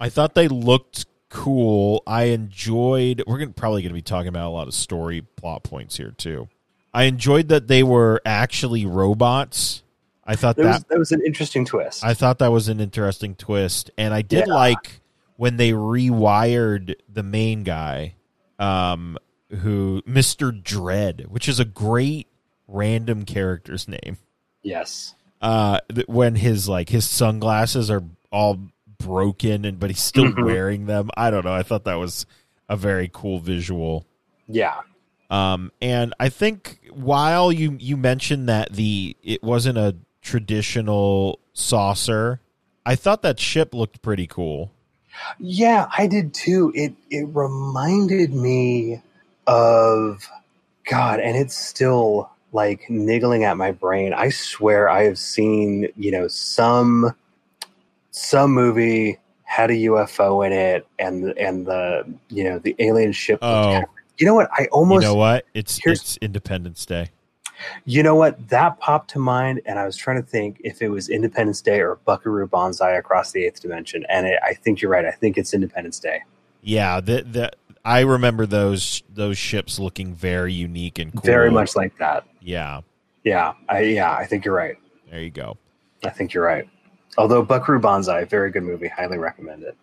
I thought they looked cool. I enjoyed... We're gonna, probably going to be talking about a lot of story plot points here, too. I enjoyed that they were actually robots. I thought that was, that was an interesting twist. I thought that was an interesting twist. And I did yeah. like when they rewired the main guy, um, who Mister Dredd, which is a great random character's name. Yes. Uh, when his like his sunglasses are all broken, and but he's still wearing them. I don't know. I thought that was a very cool visual. Yeah. Um, and I think while you, you mentioned that the it wasn't a traditional saucer, I thought that ship looked pretty cool. Yeah, I did too. It it reminded me of God, and it's still like niggling at my brain. I swear I have seen, you know, some some movie had a U F O in it, and and the you know the alien ship. Oh, you know what? I almost you know what it's it's Independence Day. You know what? That popped to mind, and I was trying to think if it was Independence Day or Buckaroo Banzai Across the Eighth Dimension, and it, I think you're right. I think it's Independence Day. Yeah, that that I remember those those ships looking very unique and cool. Very much like that. Yeah, yeah, I, yeah. I think you're right. There you go. I think you're right. Although Buckaroo Banzai, very good movie, highly recommend it.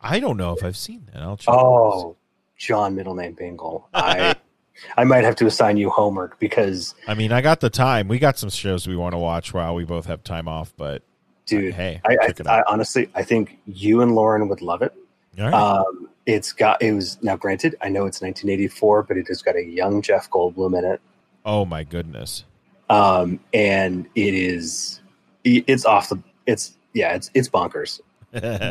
I don't know if I've seen that. I'll check. Oh, John, middle name Bingle. I. I might have to assign you homework because... I mean, I got the time. We got some shows we want to watch while we both have time off, but... Dude, hey, I, I, I honestly, I think you and Lauren would love it. All right. Um, it's got... It was... Now, granted, I know it's nineteen eighty-four, but it has got a young Jeff Goldblum in it. Oh, my goodness. Um, and it is... It's off the... It's... Yeah, it's it's bonkers.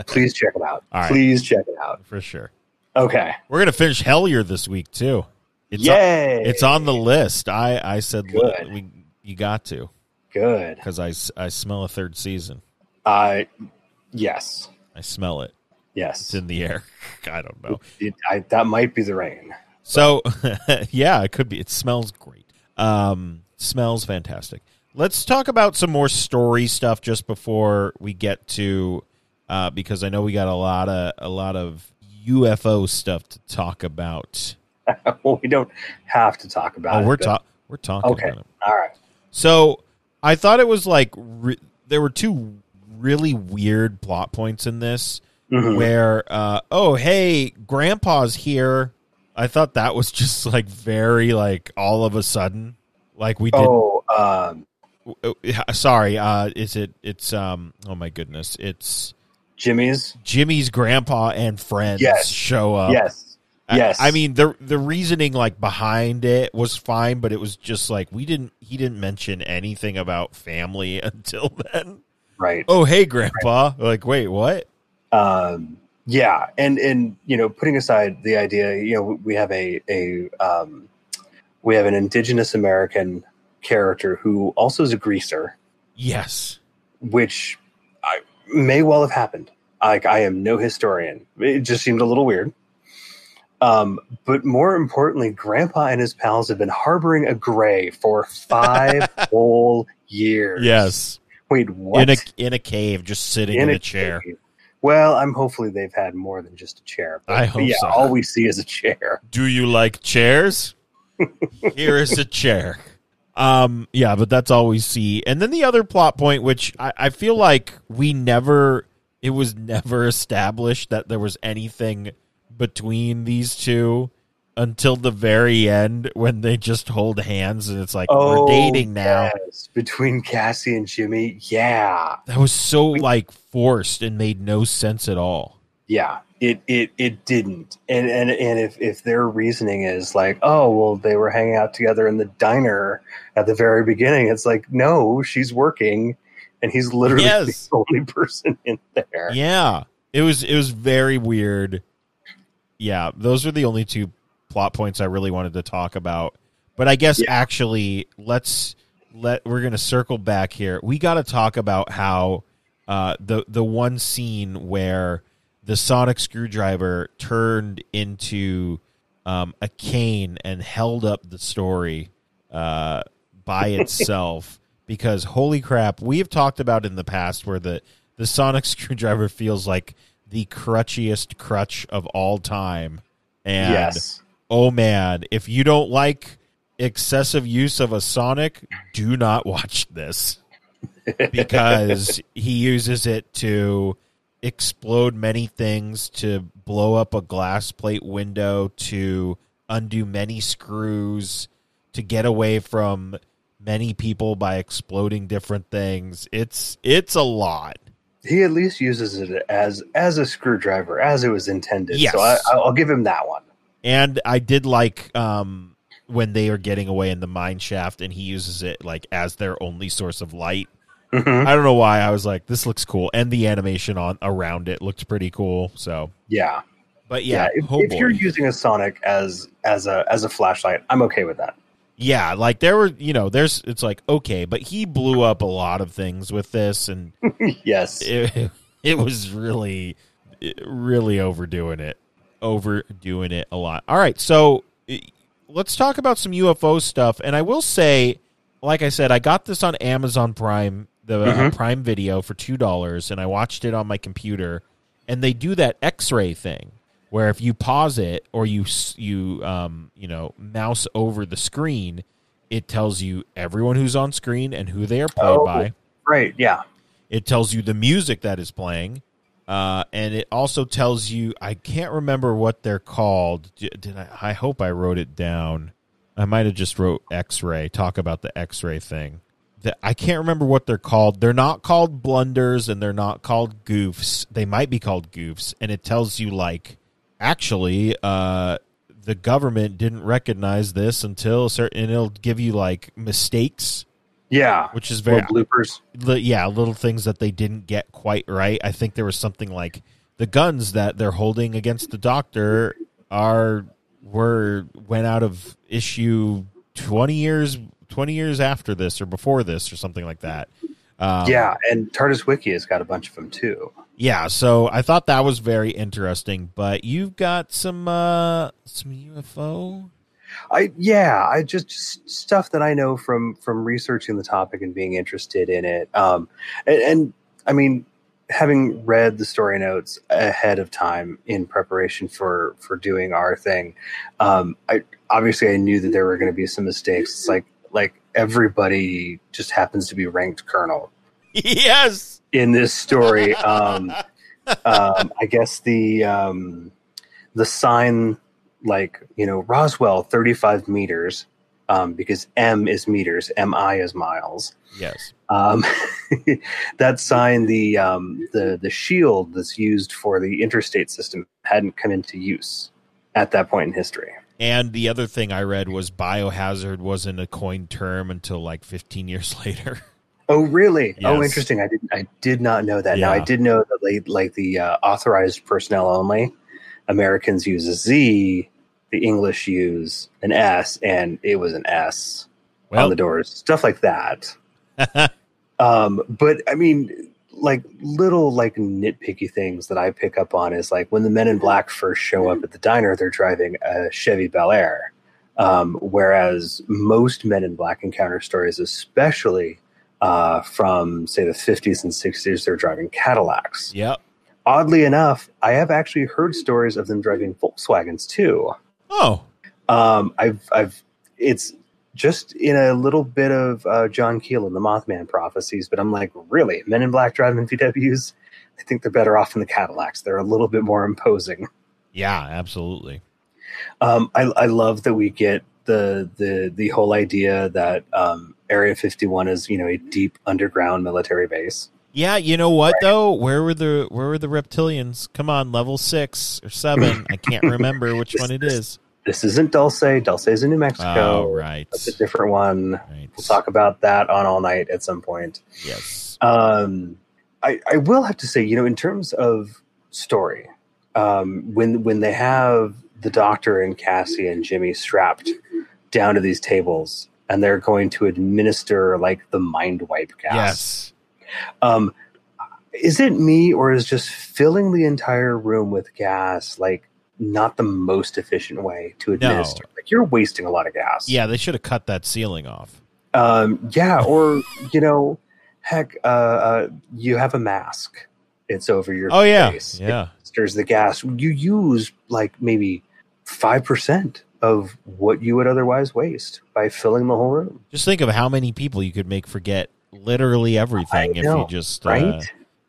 Please check it out. All right. Please check it out. For sure. Okay. We're going to finish Hellier this week, too. It's Yay! On, it's on the list. I, I said look, we, you got to. Good. Because I, I smell a third season. I uh, Yes. I smell it. Yes. It's in the air. I don't know. It, I, that might be the rain. So, yeah, it could be. It smells great. Um, smells fantastic. Let's talk about some more story stuff just before we get to, uh, because I know we got a lot of a lot of U F O stuff to talk about. Well, we don't have to talk about oh, it. We're, ta- we're talking okay. about it. All right. So I thought it was like re- there were two really weird plot points in this mm-hmm. where, uh, oh, hey, Grandpa's here. I thought that was just like very like all of a sudden. Like we didn't. Oh, um, sorry. Uh, is it? It's, um, oh, my goodness. It's Jimmy's. Jimmy's grandpa and friends yes. show up. Yes. Yes, I, I mean the the reasoning like behind it was fine, but it was just like we didn't he didn't mention anything about family until then, right? Oh, hey, Grandpa! Right. Like, wait, what? Um, yeah, and and you know, putting aside the idea, you know, we have a a um, we have an Indigenous American character who also is a greaser. Yes, which I, may well have happened. Like, I am no historian. It just seemed a little weird. Um, but more importantly, Grandpa and his pals have been harboring a gray for five whole years. Yes. Wait, what? In a, in a cave, just sitting in, in a, a chair. Cave. Well, I'm hopefully they've had more than just a chair. But, I hope yeah, so. All we see is a chair. Do you like chairs? Here is a chair. Um, yeah, but that's all we see. And then the other plot point, which I, I feel like we never, it was never established that there was anything between these two until the very end when they just hold hands and it's like oh, we're dating now. Yes. Between Cassie and Jimmy. Yeah. That was so we, like forced and made no sense at all. Yeah. It it it didn't. And and, and if, if their reasoning is like, oh well they were hanging out together in the diner at the very beginning, it's like, no, she's working and he's literally yes. the only person in there. Yeah. It was it was very weird. Yeah, those are the only two plot points I really wanted to talk about. But I guess yeah. actually, let's let we're going to circle back here. We got to talk about how uh, the the one scene where the sonic screwdriver turned into um, a cane and held up the story uh, by itself. Because holy crap, we have talked about in the past where the the sonic screwdriver feels like the crutchiest crutch of all time. And yes. Oh man, if you don't like excessive use of a sonic, do not watch this, because he uses it to explode many things, to blow up a glass plate window, to undo many screws, to get away from many people by exploding different things. It's it's a lot. He at least uses it as as a screwdriver, as it was intended. Yes. So I, I'll give him that one. And I did like um, when they are getting away in the mine shaft, and he uses it like as their only source of light. Mm-hmm. I don't know why. I was like, this looks cool. And the animation on around it looked pretty cool. So yeah. But yeah, yeah if, oh if you're using a sonic as as a as a flashlight, I'm okay with that. Yeah, like there were, you know, there's, it's like, okay, but he blew up a lot of things with this, and yes, it, it was really, really overdoing it, overdoing it a lot. All right, so let's talk about some U F O stuff, and I will say, like I said, I got this on Amazon Prime, the mm-hmm. uh, Prime Video for two dollars, and I watched it on my computer, and they do that X-ray thing, where if you pause it or you you um you know mouse over the screen, it tells you everyone who's on screen and who they are played oh, by. Right, yeah. It tells you the music that is playing, uh, and it also tells you, I can't remember what they're called. Did I? I hope I wrote it down. I might have just wrote X-ray. Talk about the X-ray thing. The, I can't remember what they're called. They're not called blunders, and they're not called goofs. They might be called goofs, and it tells you like. Actually, uh, the government didn't recognize this until certain, and it'll give you like mistakes. Yeah. Which is very little bloopers. Li- yeah. Little things that they didn't get quite right. I think there was something like the guns that they're holding against the doctor are, were, went out of issue twenty years, twenty years after this or before this or something like that. Um, yeah. And TARDIS Wikia has got a bunch of them too. Yeah, so I thought that was very interesting, but you've got some uh, some U F O? I yeah, I just, just stuff that I know from from researching the topic and being interested in it. Um, and, and I mean, having read the story notes ahead of time in preparation for for doing our thing, um, I obviously I knew that there were going to be some mistakes. It's like like everybody just happens to be ranked colonel. Yes. In this story, um, um, I guess the um, the sign, like, you know, Roswell, thirty-five meters, um, because M is meters, M I is miles. Yes. Um, that sign, the um, the the shield that's used for the interstate system hadn't come into use at that point in history. And the other thing I read was biohazard wasn't a coined term until like fifteen years later. Oh really? Yes. Oh, interesting. I didn't. I did not know that. Yeah. Now I did know that, like, like the uh, authorized personnel only, Americans use a Z, the English use an S, and it was an S well. on the doors, stuff like that. um, but I mean, like little like nitpicky things that I pick up on is like when the Men in Black first show up at the diner, they're driving a Chevy Bel Air, um, whereas most Men in Black encounter stories, especially. Uh, from, say, the fifties and sixties, they're driving Cadillacs. Yep. Oddly enough, I have actually heard stories of them driving Volkswagens, too. Oh. Um, I've, I've, it's just in a little bit of uh, John Keelan, the Mothman prophecies, but I'm like, really? Men in Black driving V Ws? I think they're better off in the Cadillacs. They're a little bit more imposing. Yeah, absolutely. Um, I, I love that we get the, the, the whole idea that, um, Area fifty-one is, you know, a deep underground military base. Yeah, you know what, right. though? Where were the where were the reptilians? Come on, level six or seven. I can't remember which this, one it is. This isn't Dulce. Dulce is in New Mexico. Oh, right. That's a different one. Right. We'll talk about that on All Night at some point. Yes. Um, I, I will have to say, you know, in terms of story, um, when when they have the Doctor and Cassie and Jimmy strapped down to these tables... And they're going to administer like the mind wipe gas. Yes. Um, is it me or is just filling the entire room with gas like not the most efficient way to administer? No. Like you're wasting a lot of gas. Yeah, they should have cut that ceiling off. Um, yeah, or you know, heck, uh, uh, you have a mask. it's over your oh, face. Yeah. Yeah. It stirs the gas. You use like maybe five percent of what you would otherwise waste by filling the whole room. Just think of how many people you could make forget literally everything know, if you just, right? uh,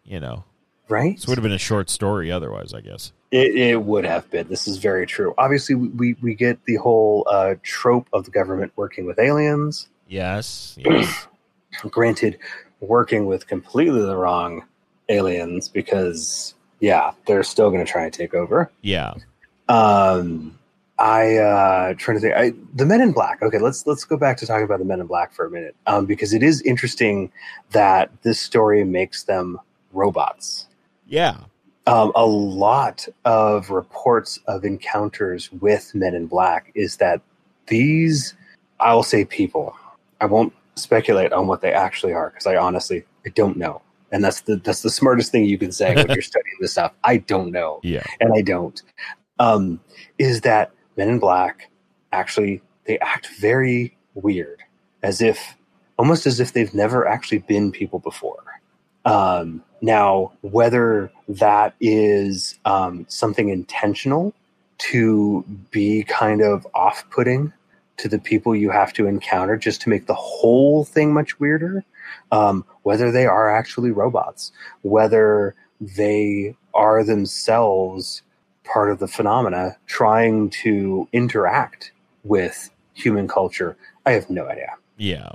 you know, right. This would have been a short story otherwise, I guess. It, it would have been. This is very true. Obviously, we, we, we get the whole uh, trope of the government working with aliens. Yes. yes. Granted, working with completely the wrong aliens because, yeah, they're still going to try and take over. Yeah. Um, I uh, trying to think. I, the Men in Black. Okay, let's let's go back to talking about the Men in Black for a minute, um, because it is interesting that this story makes them robots. Yeah. Um, a lot of reports of encounters with Men in Black is that these, I'll say people, I won't speculate on what they actually are because I honestly, I don't know. And that's the that's the smartest thing you can say when you're studying this stuff. I don't know. Yeah. And I don't. Um, is that Men in Black actually, they act very weird, as if, almost as if they've never actually been people before. Um, now, whether that is um, something intentional to be kind of off-putting to the people you have to encounter just to make the whole thing much weirder, um, whether they are actually robots, whether they are themselves part of the phenomena trying to interact with human culture, I have no idea. Yeah.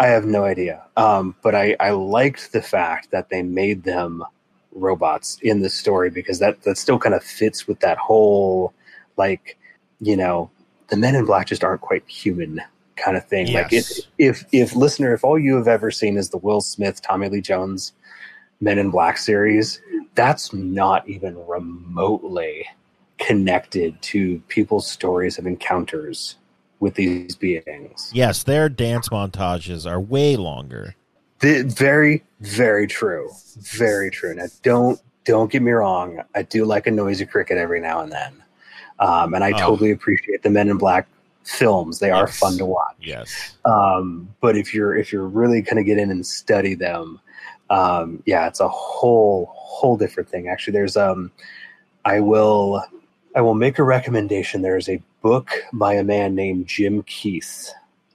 I have no idea. Um, but I, I liked the fact that they made them robots in the story, because that, that still kind of fits with that whole, like, you know, the Men in Black just aren't quite human kind of thing. Yes. Like it, if, if listener, if all you have ever seen is the Will Smith, Tommy Lee Jones, Men in Black series, that's not even remotely connected to people's stories of encounters with these beings. Yes, their dance montages are way longer. The, very, very true. Very true. Now, don't don't get me wrong. I do like a noisy cricket every now and then. Um, and I oh. totally appreciate the Men in Black films. They yes. are fun to watch. Yes. Um, but if you're if you're really going to get in and study them, um, yeah, it's a whole whole different thing. Actually, there's um, I will I will make a recommendation. There is a book by a man named Jim Keith,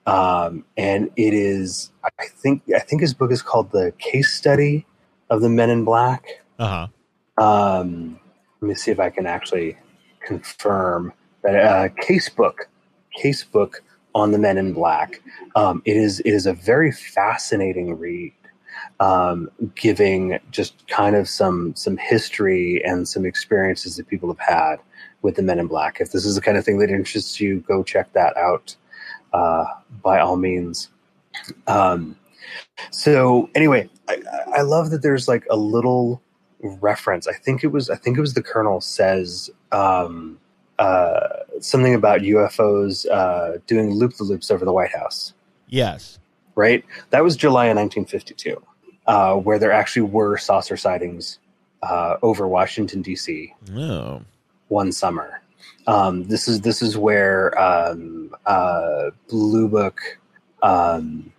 um, and it is I think I think his book is called The Case Study of the Men in Black. Uh huh. Um, let me see if I can actually confirm that uh, case book case book on the Men in Black. Um, it is it is a very fascinating read, um, giving just kind of some some history and some experiences that people have had with the Men in Black. If this is the kind of thing that interests you, go check that out, uh, by all means. Um, so anyway, I, I love that there's like a little reference. I think it was, I think it was the Colonel says, um, uh, something about U F Os, uh, doing loop the loops over the White House. Yes. Right. That was July of nineteen fifty-two, uh, where there actually were saucer sightings, uh, over Washington, D C. Oh. One summer. Um, this is this is where um, uh, Blue Book, um,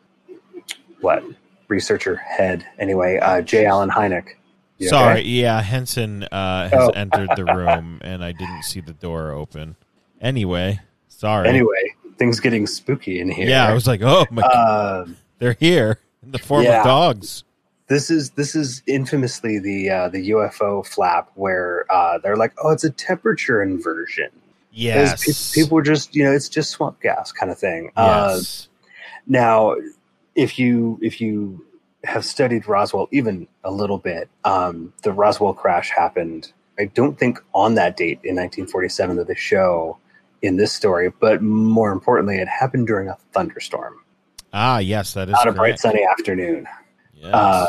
what researcher head anyway, uh, J. Allen Hynek. You Sorry, okay? yeah, Henson uh, has oh. entered the room, and I didn't see the door open. Anyway, sorry. Anyway, things getting spooky in here. Yeah, I was like, oh my god, uh, they're here in the form yeah. of dogs. This is this is infamously the uh, the U F O flap where uh, they're like, oh, it's a temperature inversion. Yes, pe- people are just, you know, it's just swamp gas kind of thing. Yes. Uh, now, if you if you have studied Roswell even a little bit, um, the Roswell crash happened, I don't think on that date in nineteen forty-seven that they show in this story, but more importantly, it happened during a thunderstorm. Ah, yes, that is on a bright sunny afternoon. Yes. Uh,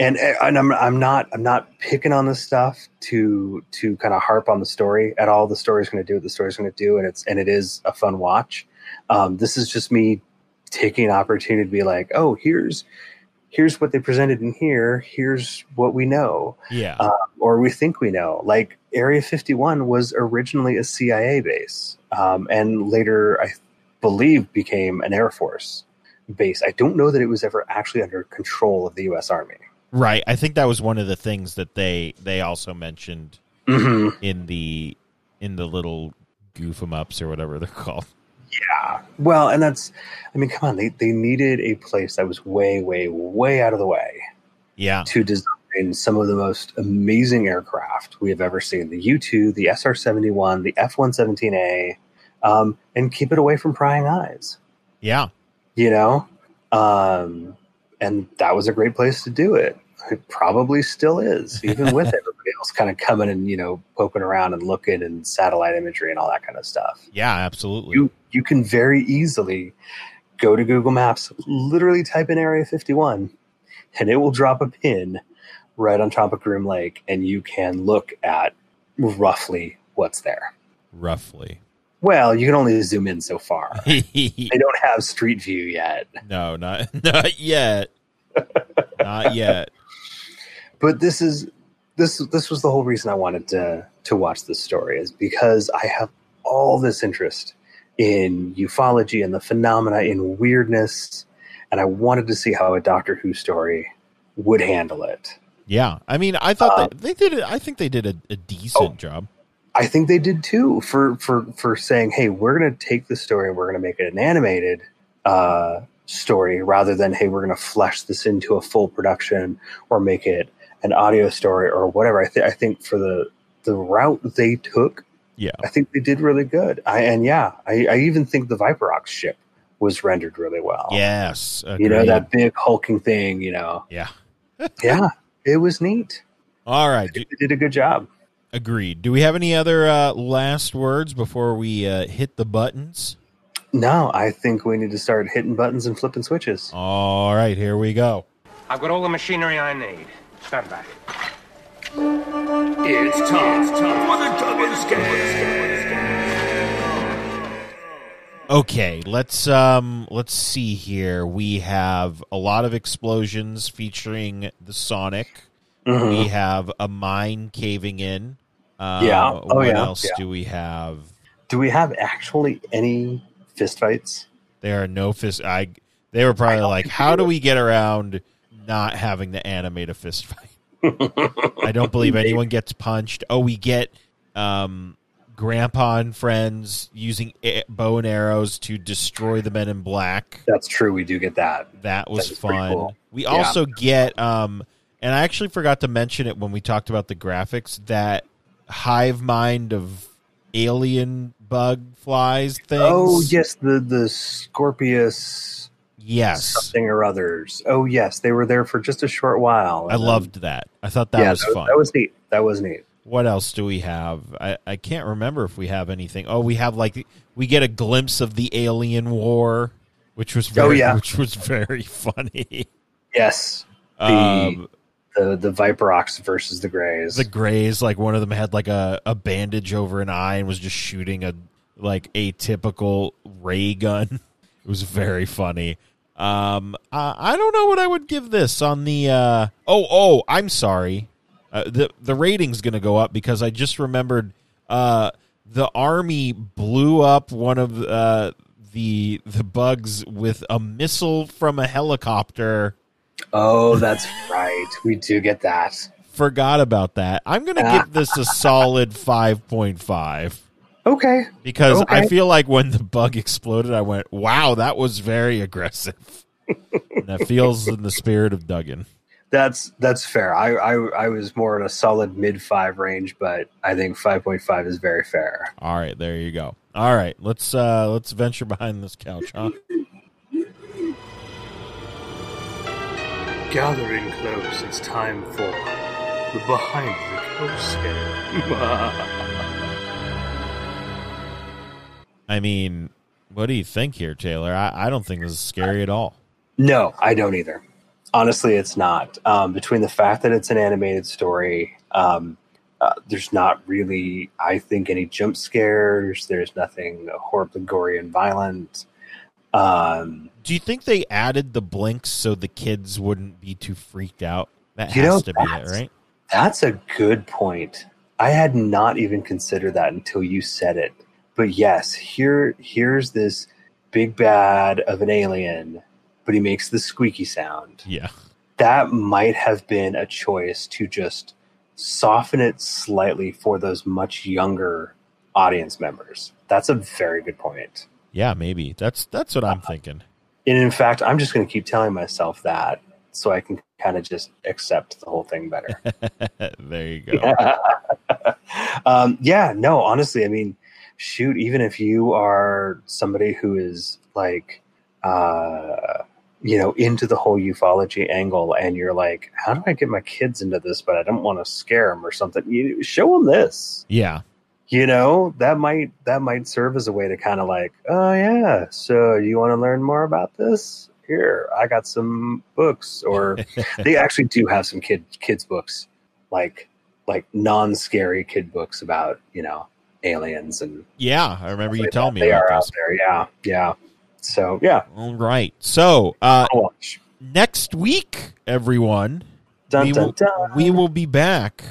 and and I'm I'm not I'm not picking on this stuff to to kind of harp on the story at all. The story's going to do what the story's going to do, and it's and it is a fun watch. Um, this is just me taking an opportunity to be like, oh, here's here's what they presented in here. Here's what we know, yeah, um, or we think we know. Like Area fifty-one was originally a C I A base, um, and later I believe became an Air Force base. I don't know that it was ever actually under control of the U S Army. Right. I think that was one of the things that they they also mentioned mm-hmm. in the in the little goof 'em ups or whatever they're called. Yeah. Well, and that's, I mean, come on, they, they needed a place that was way, way, way out of the way. Yeah. To design some of the most amazing aircraft we have ever seen. The U two, the S R seventy-one, the F one seventeen A, um, and keep it away from prying eyes. Yeah. You know? Um, and that was a great place to do it. It probably still is, even with everybody else kind of coming and, you know, poking around and looking and satellite imagery and all that kind of stuff. Yeah, absolutely. You, you can very easily go to Google Maps, literally type in Area fifty-one, and it will drop a pin right on top of Groom Lake, and you can look at roughly what's there. Roughly. Well, you can only zoom in so far. They don't have Street View yet. No, not not yet. Not yet. But this is this this was the whole reason I wanted to to watch this story, is because I have all this interest in ufology and the phenomena, in weirdness, and I wanted to see how a Doctor Who story would handle it. Yeah, I mean, I thought um, they, they did. I think they did a, a decent oh, job. I think they did too, for for for saying, hey, we're going to take this story and we're going to make it an animated uh, story, rather than, hey, we're going to flesh this into a full production or make it an audio story or whatever. I, th- I think for the the route they took, yeah, I think they did really good. I, and yeah, I, I even think the Viperox ship was rendered really well. Yes, agreed. You know, that big hulking thing. You know, yeah, yeah, it was neat. All right, they, they did a good job. Agreed. Do we have any other uh, last words before we uh, hit the buttons? No, I think we need to start hitting buttons and flipping switches. All right, here we go. I've got all the machinery I need. Stand back. It's time for the Duggins game. Okay, let's um, let's see here. We have a lot of explosions featuring the Sonic. Mm-hmm. We have a mine caving in. Uh, yeah. Oh, what yeah. else yeah. do we have? Do we have actually any fistfights? There are no fist. I. They were probably like, how do we get around not having to animate a fistfight? I don't believe anyone gets punched. Oh, we get um, Grandpa and friends using bow and arrows to destroy the men in black. That's true. We do get that. That was that fun. Cool. We yeah. also get. Um, And I actually forgot to mention it when we talked about the graphics, that hive mind of alien bug flies things. Oh, yes, the, the Scorpius yes. something or others. Oh, yes, they were there for just a short while. I then, loved that. I thought that yeah, was that, fun. That was neat. That was neat. What else do we have? I, I can't remember if we have anything. Oh, we have like, we get a glimpse of the alien war, which was very, oh, yeah. which was very funny. Yes. The, um, The, the Viperox versus the Greys. The Greys, like one of them had like a, a bandage over an eye and was just shooting a like atypical ray gun. It was very funny. Um, I, I don't know what I would give this on the. Uh, oh, oh, I'm sorry. Uh, the the rating's going to go up because I just remembered uh, the army blew up one of uh, the the bugs with a missile from a helicopter. Oh, that's right. We do get that. Forgot about that. I'm going to give this a solid five point five. Okay. Because okay. I feel like when the bug exploded, I went, wow, that was very aggressive. And that feels in the spirit of Duggan. That's that's fair. I, I, I was more in a solid mid-five range, but I think five point five is very fair. All right, there you go. All right, let's, uh, let's venture behind this couch, huh? Gathering close, it's time for the Behind the Close Game. I mean, what do you think here, Taylor? I, I don't think this is scary at all. No, I don't either. Honestly, it's not. Um, between the fact that it's an animated story, um, uh, there's not really, I think, any jump scares. There's nothing horribly gory and violent. Um, do you think they added the blinks so the kids wouldn't be too freaked out? That has know, to be it, right? That's a good point. I had not even considered that until you said it. But yes, here here's this big bad of an alien, but he makes the squeaky sound. Yeah. that might have been a choice to just soften it slightly for those much younger audience members. That's a very good point. Yeah, maybe. That's that's what I'm thinking. And in fact, I'm just going to keep telling myself that so I can kind of just accept the whole thing better. There you go. Yeah. um, yeah, no, honestly, I mean, shoot, even if you are somebody who is like, uh, you know, into the whole ufology angle and you're like, how do I get my kids into this, but I don't want to scare them or something. You show them this. Yeah. You know, that might that might serve as a way to kind of like, oh, yeah, so you want to learn more about this? Here, I got some books. Or they actually do have some kid kids books, like like non-scary kid books about, you know, aliens. And yeah, I remember you like telling me they are out there. Yeah, yeah. So, yeah. All right. So uh, next week, everyone, dun, we, dun, will, dun. we will be back.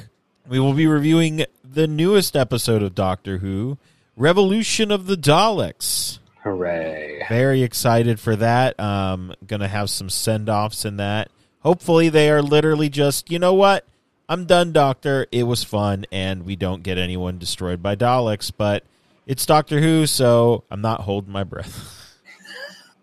We will be reviewing the newest episode of Doctor Who, Revolution of the Daleks. Hooray. Very excited for that. Um, going to have some send-offs in that. Hopefully they are literally just, you know what? I'm done, Doctor. It was fun, and we don't get anyone destroyed by Daleks, but it's Doctor Who, so I'm not holding my breath.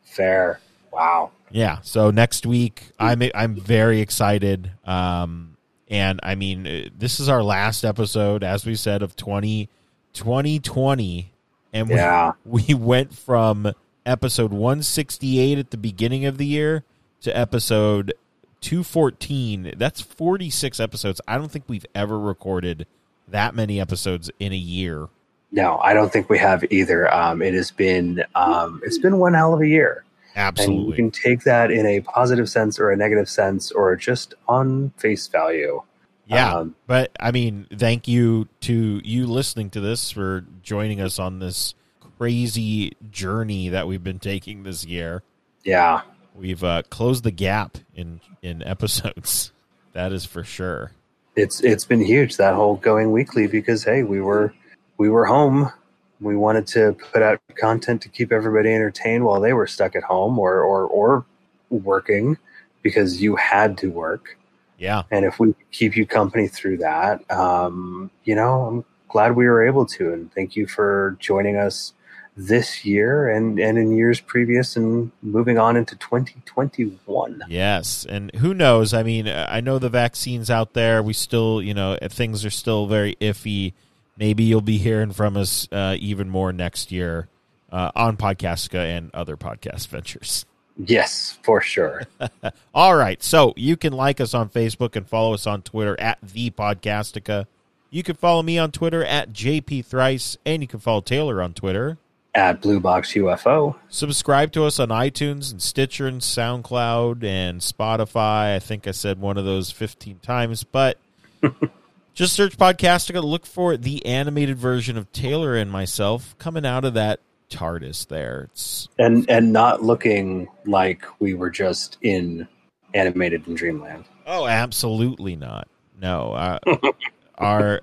Fair. Wow. Yeah, so next week, I'm, I'm very excited. Um And, I mean, this is our last episode, as we said, of twenty twenty. And we, yeah. we went from episode one sixty-eight at the beginning of the year to episode two fourteen. That's forty-six episodes. I don't think we've ever recorded that many episodes in a year. No, I don't think we have either. Um, it has been um, it's been one hell of a year. Absolutely. And you can take that in a positive sense or a negative sense or just on face value. Yeah. Um, but I mean, thank you to you listening to this for joining us on this crazy journey that we've been taking this year. Yeah. We've uh, closed the gap in, in episodes. That is for sure. It's, it's been huge, that whole going weekly, because, hey, we were, we were home. We wanted to put out content to keep everybody entertained while they were stuck at home or, or, or working, because you had to work. Yeah. And if we keep you company through that, um, you know, I'm glad we were able to, and thank you for joining us this year and, and in years previous and moving on into twenty twenty-one. Yes. And who knows? I mean, I know the vaccine's out there. We still, you know, things are still very iffy. Maybe you'll be hearing from us uh, even more next year uh, on Podcastica and other podcast ventures. Yes, for sure. All right. So you can like us on Facebook and follow us on Twitter at The Podcastica. You can follow me on Twitter at J P Thrice, and you can follow Taylor on Twitter at Blue Box U F O. Subscribe to us on iTunes and Stitcher and SoundCloud and Spotify. I think I said one of those fifteen times, but... Just search Podcastica, look for the animated version of Taylor and myself coming out of that TARDIS there. It's... And and not looking like we were just in animated in Dreamland. Oh, absolutely not. No. Uh, our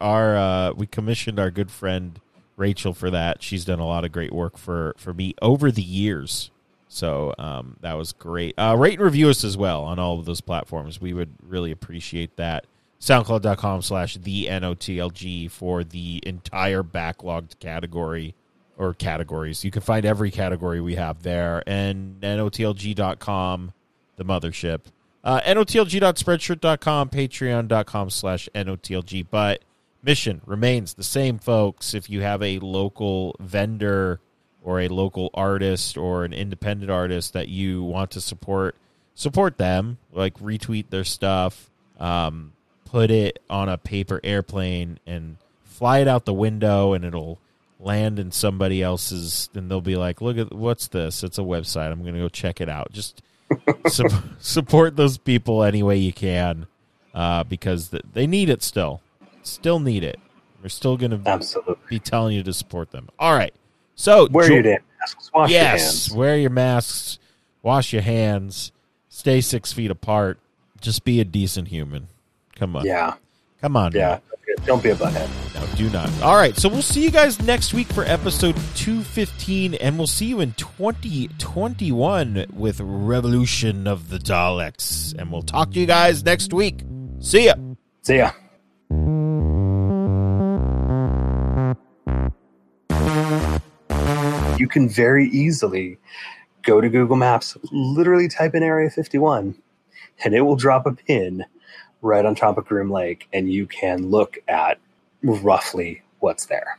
our uh, we commissioned our good friend Rachel for that. She's done a lot of great work for, for me over the years. So um, that was great. Uh, rate and review us as well on all of those platforms. We would really appreciate that. SoundCloud.com slash the N O T L G for the entire backlogged category or categories. You can find every category we have there. And N O T L G dot com, the mothership. Uh, N O T L G dot spreadshirt dot com, patreon dot com slash N O T L G. But mission remains the same, folks. If you have a local vendor or a local artist or an independent artist that you want to support, support them. Like retweet their stuff. Um... Put it on a paper airplane and fly it out the window, and it'll land in somebody else's. And they'll be like, "Look at what's this? It's a website. I'm going to go check it out." Just su- support those people any way you can, uh, because th- they need it still. Still need it. We're still going to absolutely be telling you to support them. All right. So wear jo- your damn masks. Wash yes, your hands. Wear your masks. Wash your hands. Stay six feet apart. Just be a decent human. Come on. Yeah. Come on. Yeah. Man. Don't be a butthead. No. do not. All right, so we'll see you guys next week for episode two fifteen, and we'll see you in twenty twenty-one with Revolution of the Daleks, and we'll talk to you guys next week. See ya. See ya. You can very easily go to Google Maps, literally type in Area fifty-one, and it will drop a pin right on top of Groom Lake, and you can look at roughly what's there.